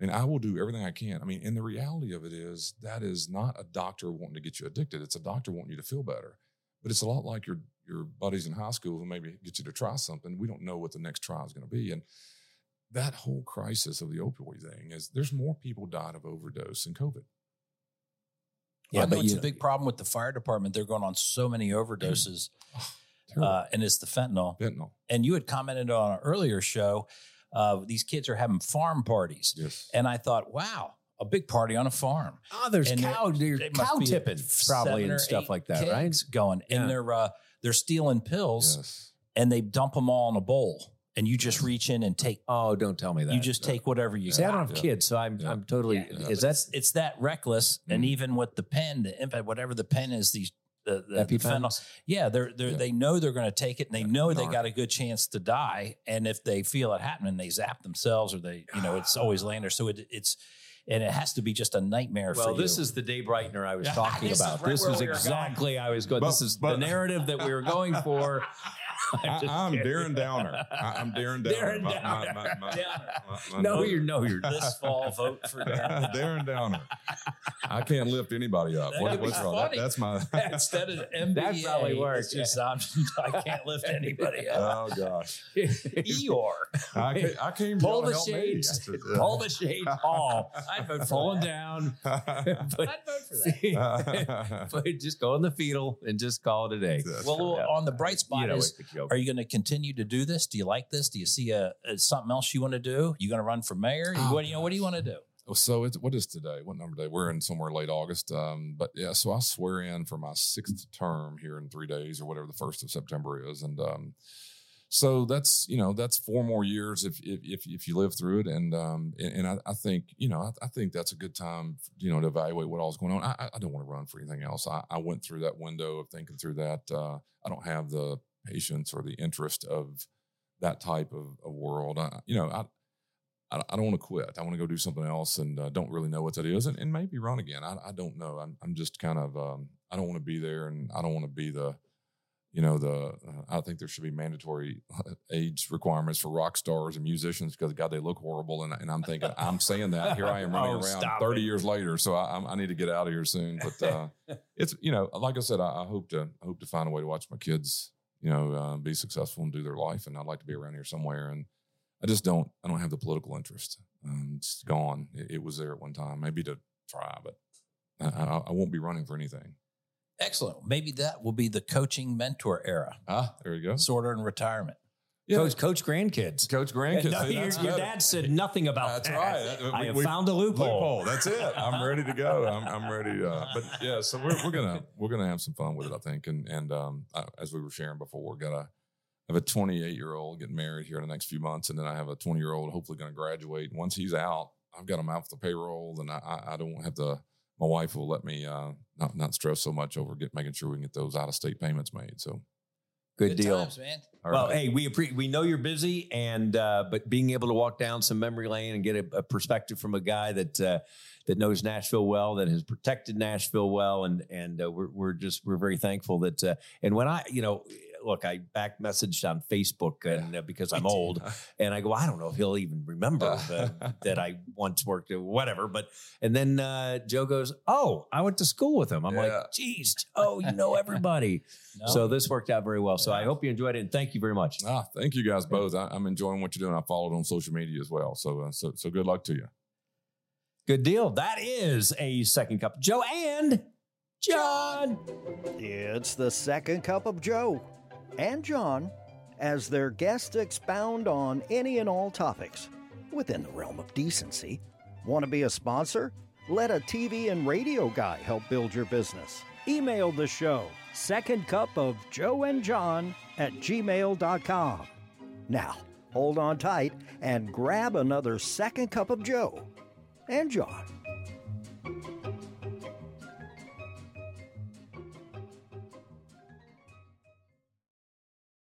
And I will do everything I can. I mean, and the reality of it is that is not a doctor wanting to get you addicted. It's a doctor wanting you to feel better. But it's a lot like your your buddies in high school who maybe get you to try something. We don't know what the next trial is going to be. And that whole crisis of the opioid thing is there's more people died of overdose than COVID. Yeah, well, but it's you, a big problem with the fire department. They're going on so many overdoses, oh, uh, and it's the fentanyl. Fentanyl. And you had commented on an earlier show, uh, these kids are having farm parties. Yes. And I thought, wow. A big party on a farm. Oh, there's and cow, there's cow tipping probably and stuff like that, right? Going yeah. and they're uh, they're stealing pills yes. and they dump them all in a bowl, and you just reach in and take. Oh, don't tell me that. You just no. take whatever you. See, got. I don't have yeah. kids, so I'm yeah. I'm totally. Yeah. Yeah. Is that's it's that reckless, mm-hmm. and even with the pen, the impact, whatever the pen is, these the, the, the fentanyl. Yeah, they're they yeah. they know they're going to take it, and they yeah. know they Darn. got a good chance to die, and if they feel it happening, they zap themselves, or they you know it's always laying there. So it, it's. And it has to be just a nightmare well, for you. Well, this is the day brightener I was talking this about. Is right this is we exactly going. I was going. But, this is but, the narrative that we were going for. I'm, I, I'm Daron Downer. I, I'm Daron Downer. Daron my, Downer. My, my, my, Downer. My, my no, you're no, you're this fall vote for Daron Downer. Daron Downer. I can't lift anybody up. That what, what's wrong? That, that's my instead of M B A. That probably works. Yeah. Just, I can't lift anybody up. Oh gosh. Eeyore. I came, I came pull the shades. Pull the shades. All. I'd vote for falling down. But, I'd vote for that. But just go on the fetal and just call it a day. That's well, right. On the bright spot you know, is, are you going to continue to do this? Do you like this? Do you see a, a something else you want to do? You going to run for mayor? Oh, what do you know? What do you want to do? So it's, what is today? What number day? We're in somewhere late August. Um, but yeah, so I swear in for my sixth term here in three days or whatever the first of September is. And, um, so that's, you know, that's four more years if if if, if you live through it. And um and, and I, I think, you know, I, I think that's a good time, you know, to evaluate what all's going on. I, I don't want to run for anything else. I, I went through that window of thinking through that. Uh, I don't have the patience or the interest of that type of, of world. I, you know, I, I I don't want to quit. I want to go do something else and uh, don't really know what that is. And, and maybe run again. I, I don't know. I'm, I'm just kind of, um, I don't want to be there and I don't want to be the, You know, the uh, I think there should be mandatory age requirements for rock stars and musicians because, God, they look horrible. And, and I'm thinking, I'm saying that. Here I am running oh, around thirty it. years later. So I, I need to get out of here soon. But uh, it's, you know, like I said, I, I hope to I hope to find a way to watch my kids, you know, uh, be successful and do their life. And I'd like to be around here somewhere. And I just don't I don't have the political interest. Um, it's gone. It, it was there at one time, maybe to try, but I, I, I won't be running for anything. Excellent. Maybe that will be the coaching mentor era. Ah, there you go. Sort of in retirement. Yeah. Coach, coach grandkids. Coach grandkids. No, your, your dad said nothing about that's that. That's right. I we, have we, found a loophole. loophole. That's it. I'm ready to go. I'm, I'm ready. Uh, but yeah, so we're, we're gonna we're gonna have some fun with it, I think. And and um, I, as we were sharing before, we got a I have a twenty-eight year old getting married here in the next few months, and then I have a twenty year old hopefully going to graduate. And once he's out, I've got him out for the payroll, and I, I don't have to. My wife will let me uh, not not stress so much over get, making sure we can get those out of state payments made. So. Good, Good deal, times, man. All well, right. Hey, we appre- we know you're busy, and uh, but being able to walk down some memory lane and get a, a perspective from a guy that uh, that knows Nashville well, that has protected Nashville well, and and uh, we're we're just we're very thankful that. Uh, and when I, you know, look, I back messaged on Facebook, and uh, because I'm old, and I go, I don't know if he'll even remember uh, that I once worked or whatever. But and then uh, Joe goes, "Oh, I went to school with him." I'm yeah. like, "Geez, Joe, you know everybody." no. So this worked out very well. So I hope you enjoyed it, and thank you very much. Ah, thank you guys both. I, I'm enjoying what you're doing. I followed on social media as well. So, uh, so, so good luck to you. Good deal. That is a second cup of Joe and John. It's the second cup of Joe and John as their guests expound on any and all topics within the realm of decency. Want to be a sponsor? Let a T V and radio guy help build your business. Email the show. Second cup of Joe and John at gmail dot com. Now, hold on tight and grab another second cup of Joe and John.